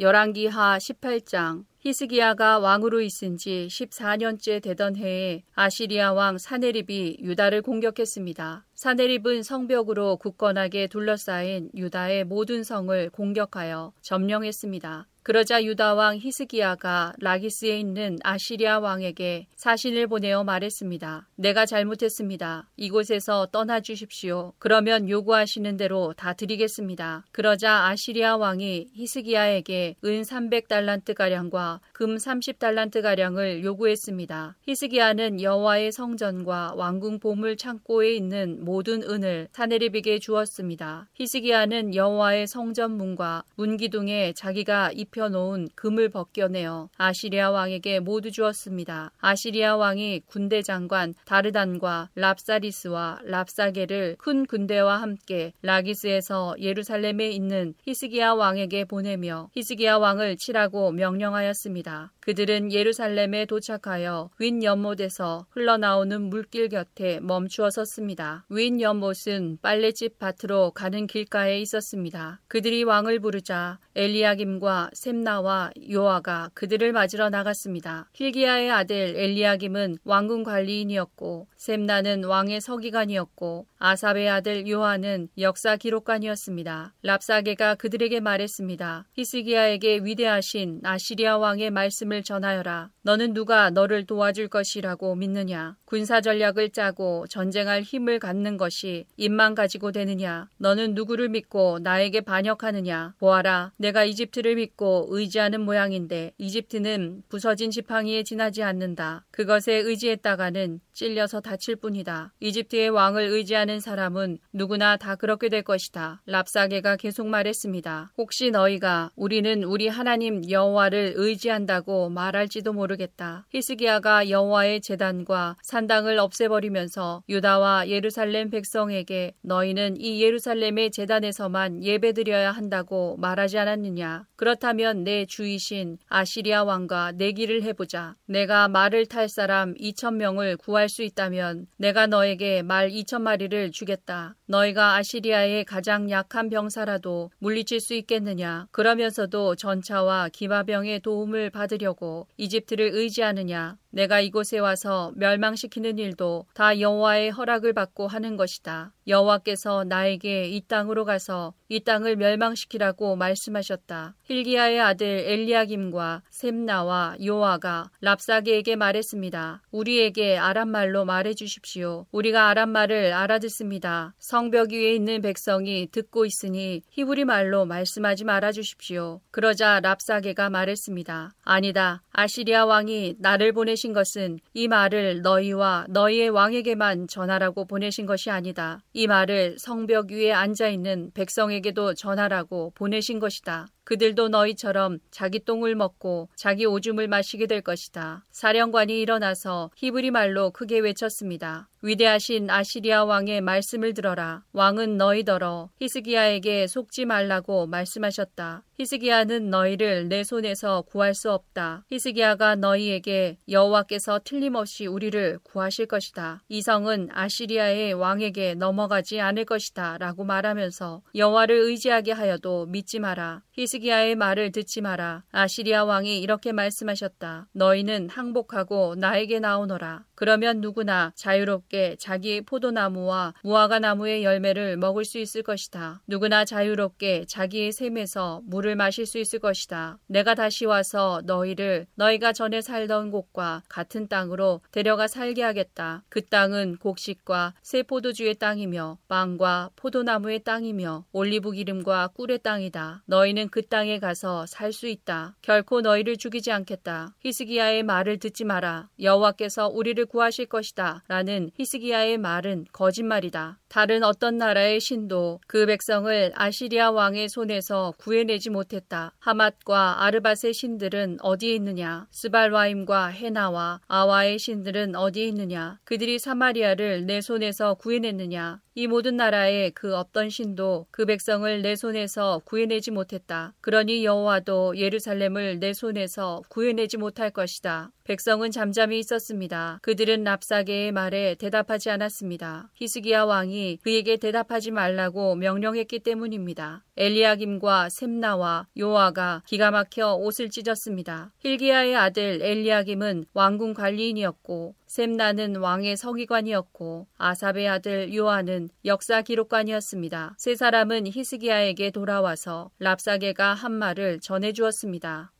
열왕기하 십팔 장. 히스기야가 왕으로 있은 지 십사 년째 되던 해에 아시리아 왕 사네립이 유다를 공격했습니다. 사네립은 성벽으로 굳건하게 둘러싸인 유다의 모든 성을 공격하여 점령했습니다. 그러자 유다 왕 히스기야가 라기스에 있는 아시리아 왕에게 사신을 보내어 말했습니다. 내가 잘못했습니다. 이곳에서 떠나 주십시오. 그러면 요구하시는 대로 다 드리겠습니다. 그러자 아시리아 왕이 히스기야에게 은 삼백 달란트가량과 금 삼십 달란트가량을 요구했습니다. 히스기야는 여호와의 성전과 왕궁 보물 창고에 있는 모든 은을 사네립에게 주었습니다. 히스기야는 여호와의 성전 문과 문기둥에 자기가 입 펴놓은 금을 벗겨내어 아시리아 왕에게 모두 주었습니다. 아시리아 왕이 군대 장관 다르단과 랍사리스와 랍사게를 큰 군대와 함께 라기스에서 예루살렘에 있는 히스기야 왕에게 보내며 히스기야 왕을 치라고 명령하였습니다. 그들은 예루살렘에 도착하여 윗 연못에서 흘러나오는 물길 곁에 멈추어 섰습니다. 윗 연못은 빨래집 밭으로 가는 길가에 있었습니다. 그들이 왕을 부르자 엘리야김과 셈나와 요아가 그들을 맞으러 나갔습니다. 힐기야의 아들 엘리야김은 왕궁 관리인이었고 셈나는 왕의 서기관이었고 아삽의 아들 요아는 역사 기록관이었습니다. 랍사게가 그들에게 말했습니다. 히스기야에게 위대하신 아시리아 왕의 말씀을 전하여라. 너는 누가 너를 도와줄 것이라고 믿느냐? 군사 전략을 짜고 전쟁할 힘을 갖는 것이 입만 가지고 되느냐? 너는 누구를 믿고 나에게 반역하느냐? 보아라. 내가 이집트를 믿고 의지하는 모양인데 이집트는 부서진 지팡이에 지나지 않는다. 그것에 의지했다가는 찔려서 다칠 뿐이다. 이집트의 왕을 의지하는 사람은 누구나 다 그렇게 될 것이다. 랍사게가 계속 말했습니다. 혹시 너희가 우리는 우리 하나님 여호와를 의지한다고 말할지도 모르겠다. 히스기야가 여호와의 제단과 산당을 없애버리면서 유다와 예루살렘 백성에게 너희는 이 예루살렘의 제단에서만 예배드려야 한다고 말하지 않았느냐. 그렇다면 내 주이신 아시리아 왕과 내기를 해보자. 내가 말을 탈 사람 이천 명을 구할 수 있다면 내가 너에게 말 이천 마리를 주겠다. 너희가 아시리아의 가장 약한 병사라도 물리칠 수 있겠느냐. 그러면서도 전차와 기마병의 도움을 받으려고 이집트를 의지하느냐. 내가 이곳에 와서 멸망시키는 일도 다 여호와의 허락을 받고 하는 것이다. 여호와께서 나에게 이 땅으로 가서 이 땅을 멸망시키라고 말씀하셨다. 힐기야의 아들 엘리야김과 셈나와 요아가 랍사게에게 말했습니다. 우리에게 아람말로 말해주십시오. 우리가 아람말을 알아듣습니다. 성벽 위에 있는 백성이 듣고 있으니 히브리 말로 말씀하지 말아주십시오. 그러자 랍사게가 말했습니다. 아니다. 아시리아 왕이 나를 보내시 것은 이 말을 너희와 너희의 왕에게만 전하라고 보내신 것이 아니다. 이 말을 성벽 위에 앉아있는 백성에게도 전하라고 보내신 것이다. 그들도 너희처럼 자기 똥을 먹고 자기 오줌을 마시게 될 것이다. 사령관이 일어나서 히브리 말로 크게 외쳤습니다. 위대하신 아시리아 왕의 말씀을 들어라. 왕은 너희더러 히스기야에게 속지 말라고 말씀하셨다. 히스기야는 너희를 내 손에서 구할 수 없다. 히스기야가 너희에게 여호와께서 틀림없이 우리를 구하실 것이다. 이 성은 아시리아의 왕에게 넘어가지 않을 것이다. 라고 말하면서 여호와를 의지하게 하여도 믿지 마라. 히스기야의 말을 듣지 마라. 아시리아 왕이 이렇게 말씀하셨다. 너희는 항복하고 나에게 나오너라. 그러면 누구나 자유롭게 자기 포도나무와 무화과나무의 열매를 먹을 수 있을 것이다. 누구나 자유롭게 자기의 샘에서 물을 마실 수 있을 것이다. 내가 다시 와서 너희를 너희가 전에 살던 곳과 같은 땅으로 데려가 살게 하겠다. 그 땅은 곡식과 새 포도주의 땅이며 빵과 포도나무의 땅이며 올리브기름과 꿀의 땅이다. 너희는 그 땅에 가서 살 수 있다. 결코 너희를 죽이지 않겠다. 히스기야의 말을 듣지 마라. 여호와께서 우리를 구하실 것이다 라는 히스기야의 말은 거짓말이다. 다른 어떤 나라의 신도 그 백성을 아시리아 왕의 손에서 구해내지 못했다. 하맛과 아르밧의 신들은 어디에 있느냐? 스발와임과 헤나와 아와의 신들은 어디에 있느냐? 그들이 사마리아를 내 손에서 구해냈느냐? 이 모든 나라의 그 없던 신도 그 백성을 내 손에서 구해내지 못했다. 그러니 여호와도 예루살렘을 내 손에서 구해내지 못할 것이다. 백성은 잠잠히 있었습니다. 그들은 랍사게의 말에 대답하지 않았습니다. 히스기야 왕이 그에게 대답하지 말라고 명령했기 때문입니다. 엘리야김과 셈나와 요아가 기가 막혀 옷을 찢었습니다. 힐기야의 아들 엘리야김은 왕궁 관리인이었고 셈나는 왕의 서기관이었고 아삽의 아들 요아는 역사 기록관이었습니다. 세 사람은 히스기야에게 돌아와서 랍사게가 한 말을 전해주었습니다.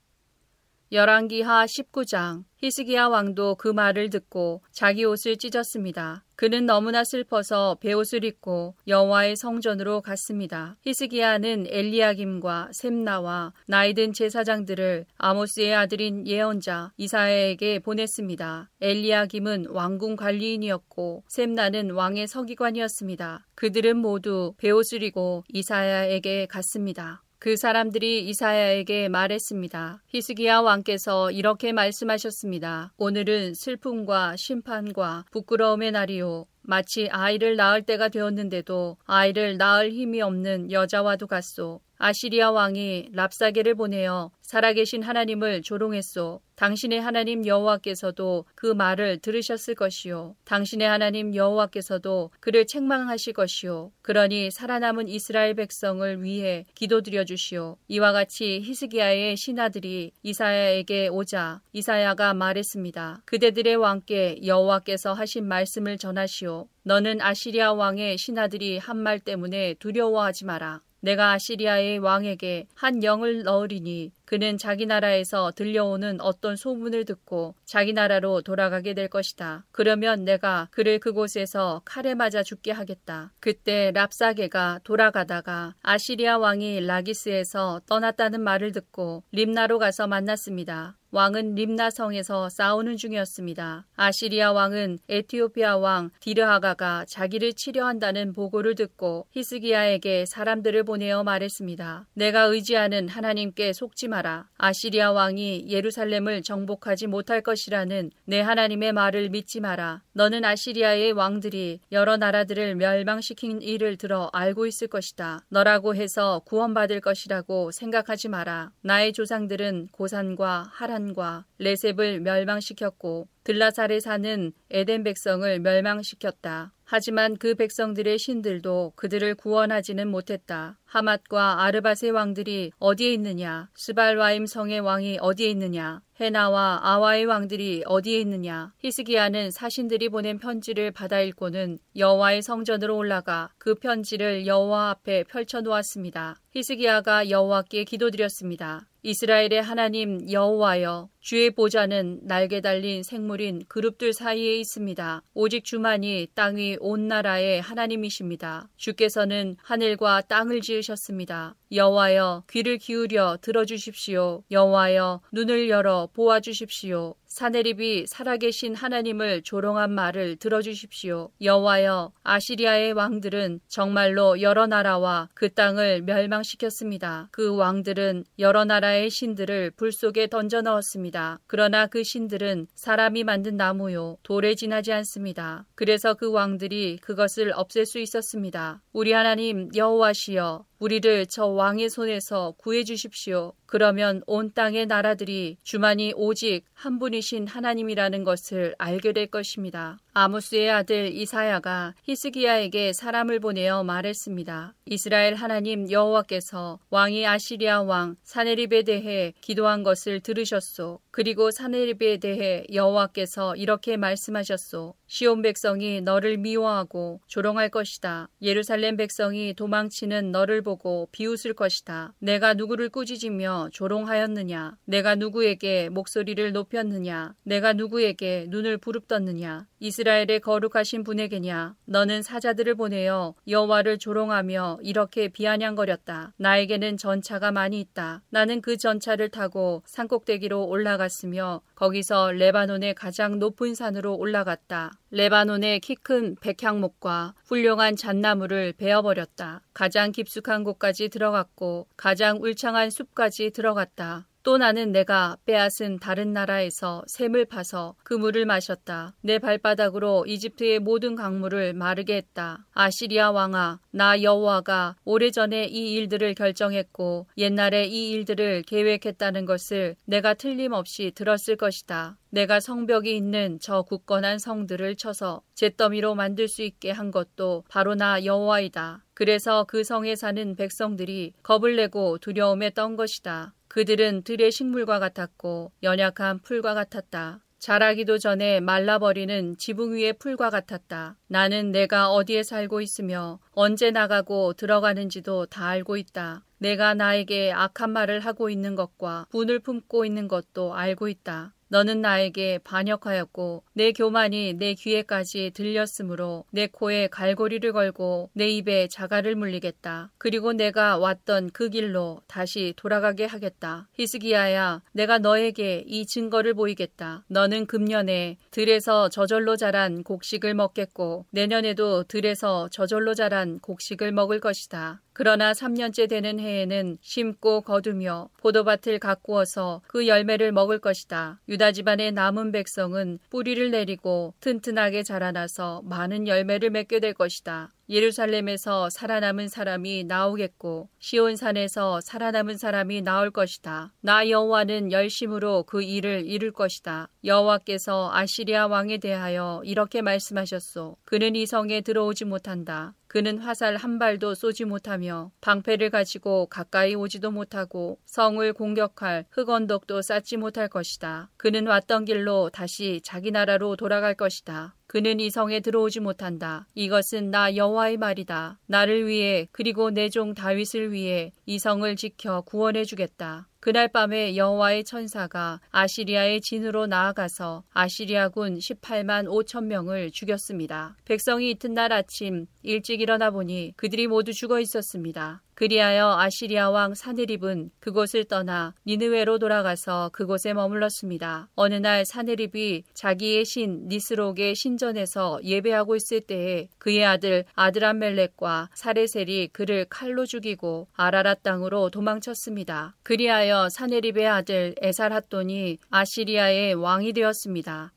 열왕기하 십구 장. 히스기야 왕도 그 말을 듣고 자기 옷을 찢었습니다. 그는 너무나 슬퍼서 베옷을 입고 여호와의 성전으로 갔습니다. 히스기야는 엘리야김과 셈나와 나이든 제사장들을 아모스의 아들인 예언자 이사야에게 보냈습니다. 엘리야김은 왕궁 관리인이었고 셈나는 왕의 서기관이었습니다. 그들은 모두 베옷을 입고 이사야에게 갔습니다. 그 사람들이 이사야에게 말했습니다. 히스기야 왕께서 이렇게 말씀하셨습니다. 오늘은 슬픔과 심판과 부끄러움의 날이요. 마치 아이를 낳을 때가 되었는데도 아이를 낳을 힘이 없는 여자와도 같소. 아시리아 왕이 랍사게를 보내어 살아계신 하나님을 조롱했소. 당신의 하나님 여호와께서도 그 말을 들으셨을 것이요. 당신의 하나님 여호와께서도 그를 책망하실 것이요. 그러니 살아남은 이스라엘 백성을 위해 기도드려 주시오. 이와 같이 히스기야의 신하들이 이사야에게 오자 이사야가 말했습니다. 그대들의 왕께 여호와께서 하신 말씀을 전하시오. 너는 아시리아 왕의 신하들이 한 말 때문에 두려워하지 마라. 내가 아시리아의 왕에게 한 영을 넣으리니 그는 자기 나라에서 들려오는 어떤 소문을 듣고 자기 나라로 돌아가게 될 것이다. 그러면 내가 그를 그곳에서 칼에 맞아 죽게 하겠다. 그때 랍사게가 돌아가다가 아시리아 왕이 라기스에서 떠났다는 말을 듣고 림나로 가서 만났습니다. 왕은 림나성에서 싸우는 중이었습니다. 아시리아 왕은 에티오피아 왕 디르하가가 자기를 치려 한다는 보고를 듣고 히스기야에게 사람들을 보내어 말했습니다. 내가 의지하는 하나님께 속지 마라. 아시리아 왕이 예루살렘을 정복하지 못할 것이라는 내 하나님의 말을 믿지 마라. 너는 아시리아의 왕들이 여러 나라들을 멸망시킨 일을 들어 알고 있을 것이다. 너라고 해서 구원받을 것이라고 생각하지 마라. 나의 조상들은 고산과 하란 과 레셉을 멸망시켰고 들라살에 사는 에덴 백성을 멸망시켰다. 하지만 그 백성들의 신들도 그들을 구원하지는 못했다. 하맛과 아르밧의 왕들이 어디에 있느냐? 스발와임 성의 왕이 어디에 있느냐? 헤나와 아와의 왕들이 어디에 있느냐? 히스기야는 사신들이 보낸 편지를 받아 읽고는 여호와의 성전으로 올라가 그 편지를 여호와 앞에 펼쳐놓았습니다. 히스기야가 여호와께 기도드렸습니다. 이스라엘의 하나님 여호와여, 주의 보좌는 날개 달린 생물인 그룹들 사이에 있습니다. 오직 주만이 땅 위 온 나라의 하나님이십니다. 주께서는 하늘과 땅을 지으셨습니다. 여호와여, 귀를 기울여 들어주십시오. 여호와여, 눈을 열어 보아주십시오. 사네립이 살아계신 하나님을 조롱한 말을 들어주십시오. 여호와여, 아시리아의 왕들은 정말로 여러 나라와 그 땅을 멸망시켰습니다. 그 왕들은 여러 나라의 신들을 불 속에 던져 넣었습니다. 그러나 그 신들은 사람이 만든 나무요 돌에 지나지 않습니다. 그래서 그 왕들이 그것을 없앨 수 있었습니다. 우리 하나님 여호와시여, 우리를 저 왕의 손에서 구해주십시오. 그러면 온 땅의 나라들이 주만이 오직 한 분이신 하나님이라는 것을 알게 될 것입니다. 아모스의 아들 이사야가 히스기야에게 사람을 보내어 말했습니다. 이스라엘 하나님 여호와께서 왕이 아시리아 왕 사네립에 대해 기도한 것을 들으셨소. 그리고 사네립에 대해 여호와께서 이렇게 말씀하셨소. 시온 백성이 너를 미워하고 조롱할 것이다. 예루살렘 백성이 도망치는 너를 보고 보고 비웃을 것이다. 내가 누구를 꾸짖으며 조롱하였느냐? 내가 누구에게 목소리를 높였느냐? 내가 누구에게 눈을 부릅떴느냐? 이스라엘의 거룩하신 분에게냐? 너는 사자들을 보내어 여호와를 조롱하며 이렇게 비아냥거렸다. 나에게는 전차가 많이 있다. 나는 그 전차를 타고 산꼭대기로 올라갔으며 거기서 레바논의 가장 높은 산으로 올라갔다. 레바논의 키 큰 백향목과 훌륭한 잣나무를 베어버렸다. 가장 깊숙한 곳까지 들어갔고 가장 울창한 숲까지 들어갔다. 또 나는 내가 빼앗은 다른 나라에서 샘을 파서 그 물을 마셨다. 내 발바닥으로 이집트의 모든 강물을 마르게 했다. 아시리아 왕아, 나 여호와가 오래전에 이 일들을 결정했고 옛날에 이 일들을 계획했다는 것을 내가 틀림없이 들었을 것이다. 내가 성벽이 있는 저 굳건한 성들을 쳐서 잿더미로 만들 수 있게 한 것도 바로 나 여호와이다. 그래서 그 성에 사는 백성들이 겁을 내고 두려움에 떤 것이다. 그들은 들의 식물과 같았고 연약한 풀과 같았다. 자라기도 전에 말라버리는 지붕 위의 풀과 같았다. 나는 내가 어디에 살고 있으며 언제 나가고 들어가는지도 다 알고 있다. 내가 나에게 악한 말을 하고 있는 것과 분을 품고 있는 것도 알고 있다. 너는 나에게 반역하였고 내 교만이 내 귀에까지 들렸으므로 내 코에 갈고리를 걸고 내 입에 자갈을 물리겠다. 그리고 내가 왔던 그 길로 다시 돌아가게 하겠다. 히스기야야, 내가 너에게 이 증거를 보이겠다. 너는 금년에 들에서 저절로 자란 곡식을 먹겠고 내년에도 들에서 저절로 자란 곡식을 먹을 것이다. 그러나 삼 년째 되는 해에는 심고 거두며 포도밭을 가꾸어서 그 열매를 먹을 것이다. 유다 집안의 남은 백성은 뿌리를 내리고 튼튼하게 자라나서 많은 열매를 맺게 될 것이다. 예루살렘에서 살아남은 사람이 나오겠고 시온산에서 살아남은 사람이 나올 것이다. 나 여호와는 열심으로 그 일을 이룰 것이다. 여호와께서 아시리아 왕에 대하여 이렇게 말씀하셨소. 그는 이 성에 들어오지 못한다. 그는 화살 한 발도 쏘지 못하며 방패를 가지고 가까이 오지도 못하고 성을 공격할 흙언덕도 쌓지 못할 것이다. 그는 왔던 길로 다시 자기 나라로 돌아갈 것이다. 그는 이 성에 들어오지 못한다. 이것은 나 여호와의 말이다. 나를 위해 그리고 내 종 다윗을 위해 이 성을 지켜 구원해 주겠다. 그날 밤에 여호와의 천사가 아시리아의 진으로 나아가서 아시리아군 십팔만 오천 명을 죽였습니다. 백성이 이튿날 아침 일찍 일어나 보니 그들이 모두 죽어 있었습니다. 그리하여 아시리아 왕 사네립은 그곳을 떠나 니느웨로 돌아가서 그곳에 머물렀습니다. 어느 날 사네립이 자기의 신 니스록의 신전에서 예배하고 있을 때에 그의 아들 아드람멜렉과 사레셀이 그를 칼로 죽이고 아라랏 땅으로 도망쳤습니다. 그리하여 사네립의 아들 에살핫돈이 아시리아의 왕이 되었습니다.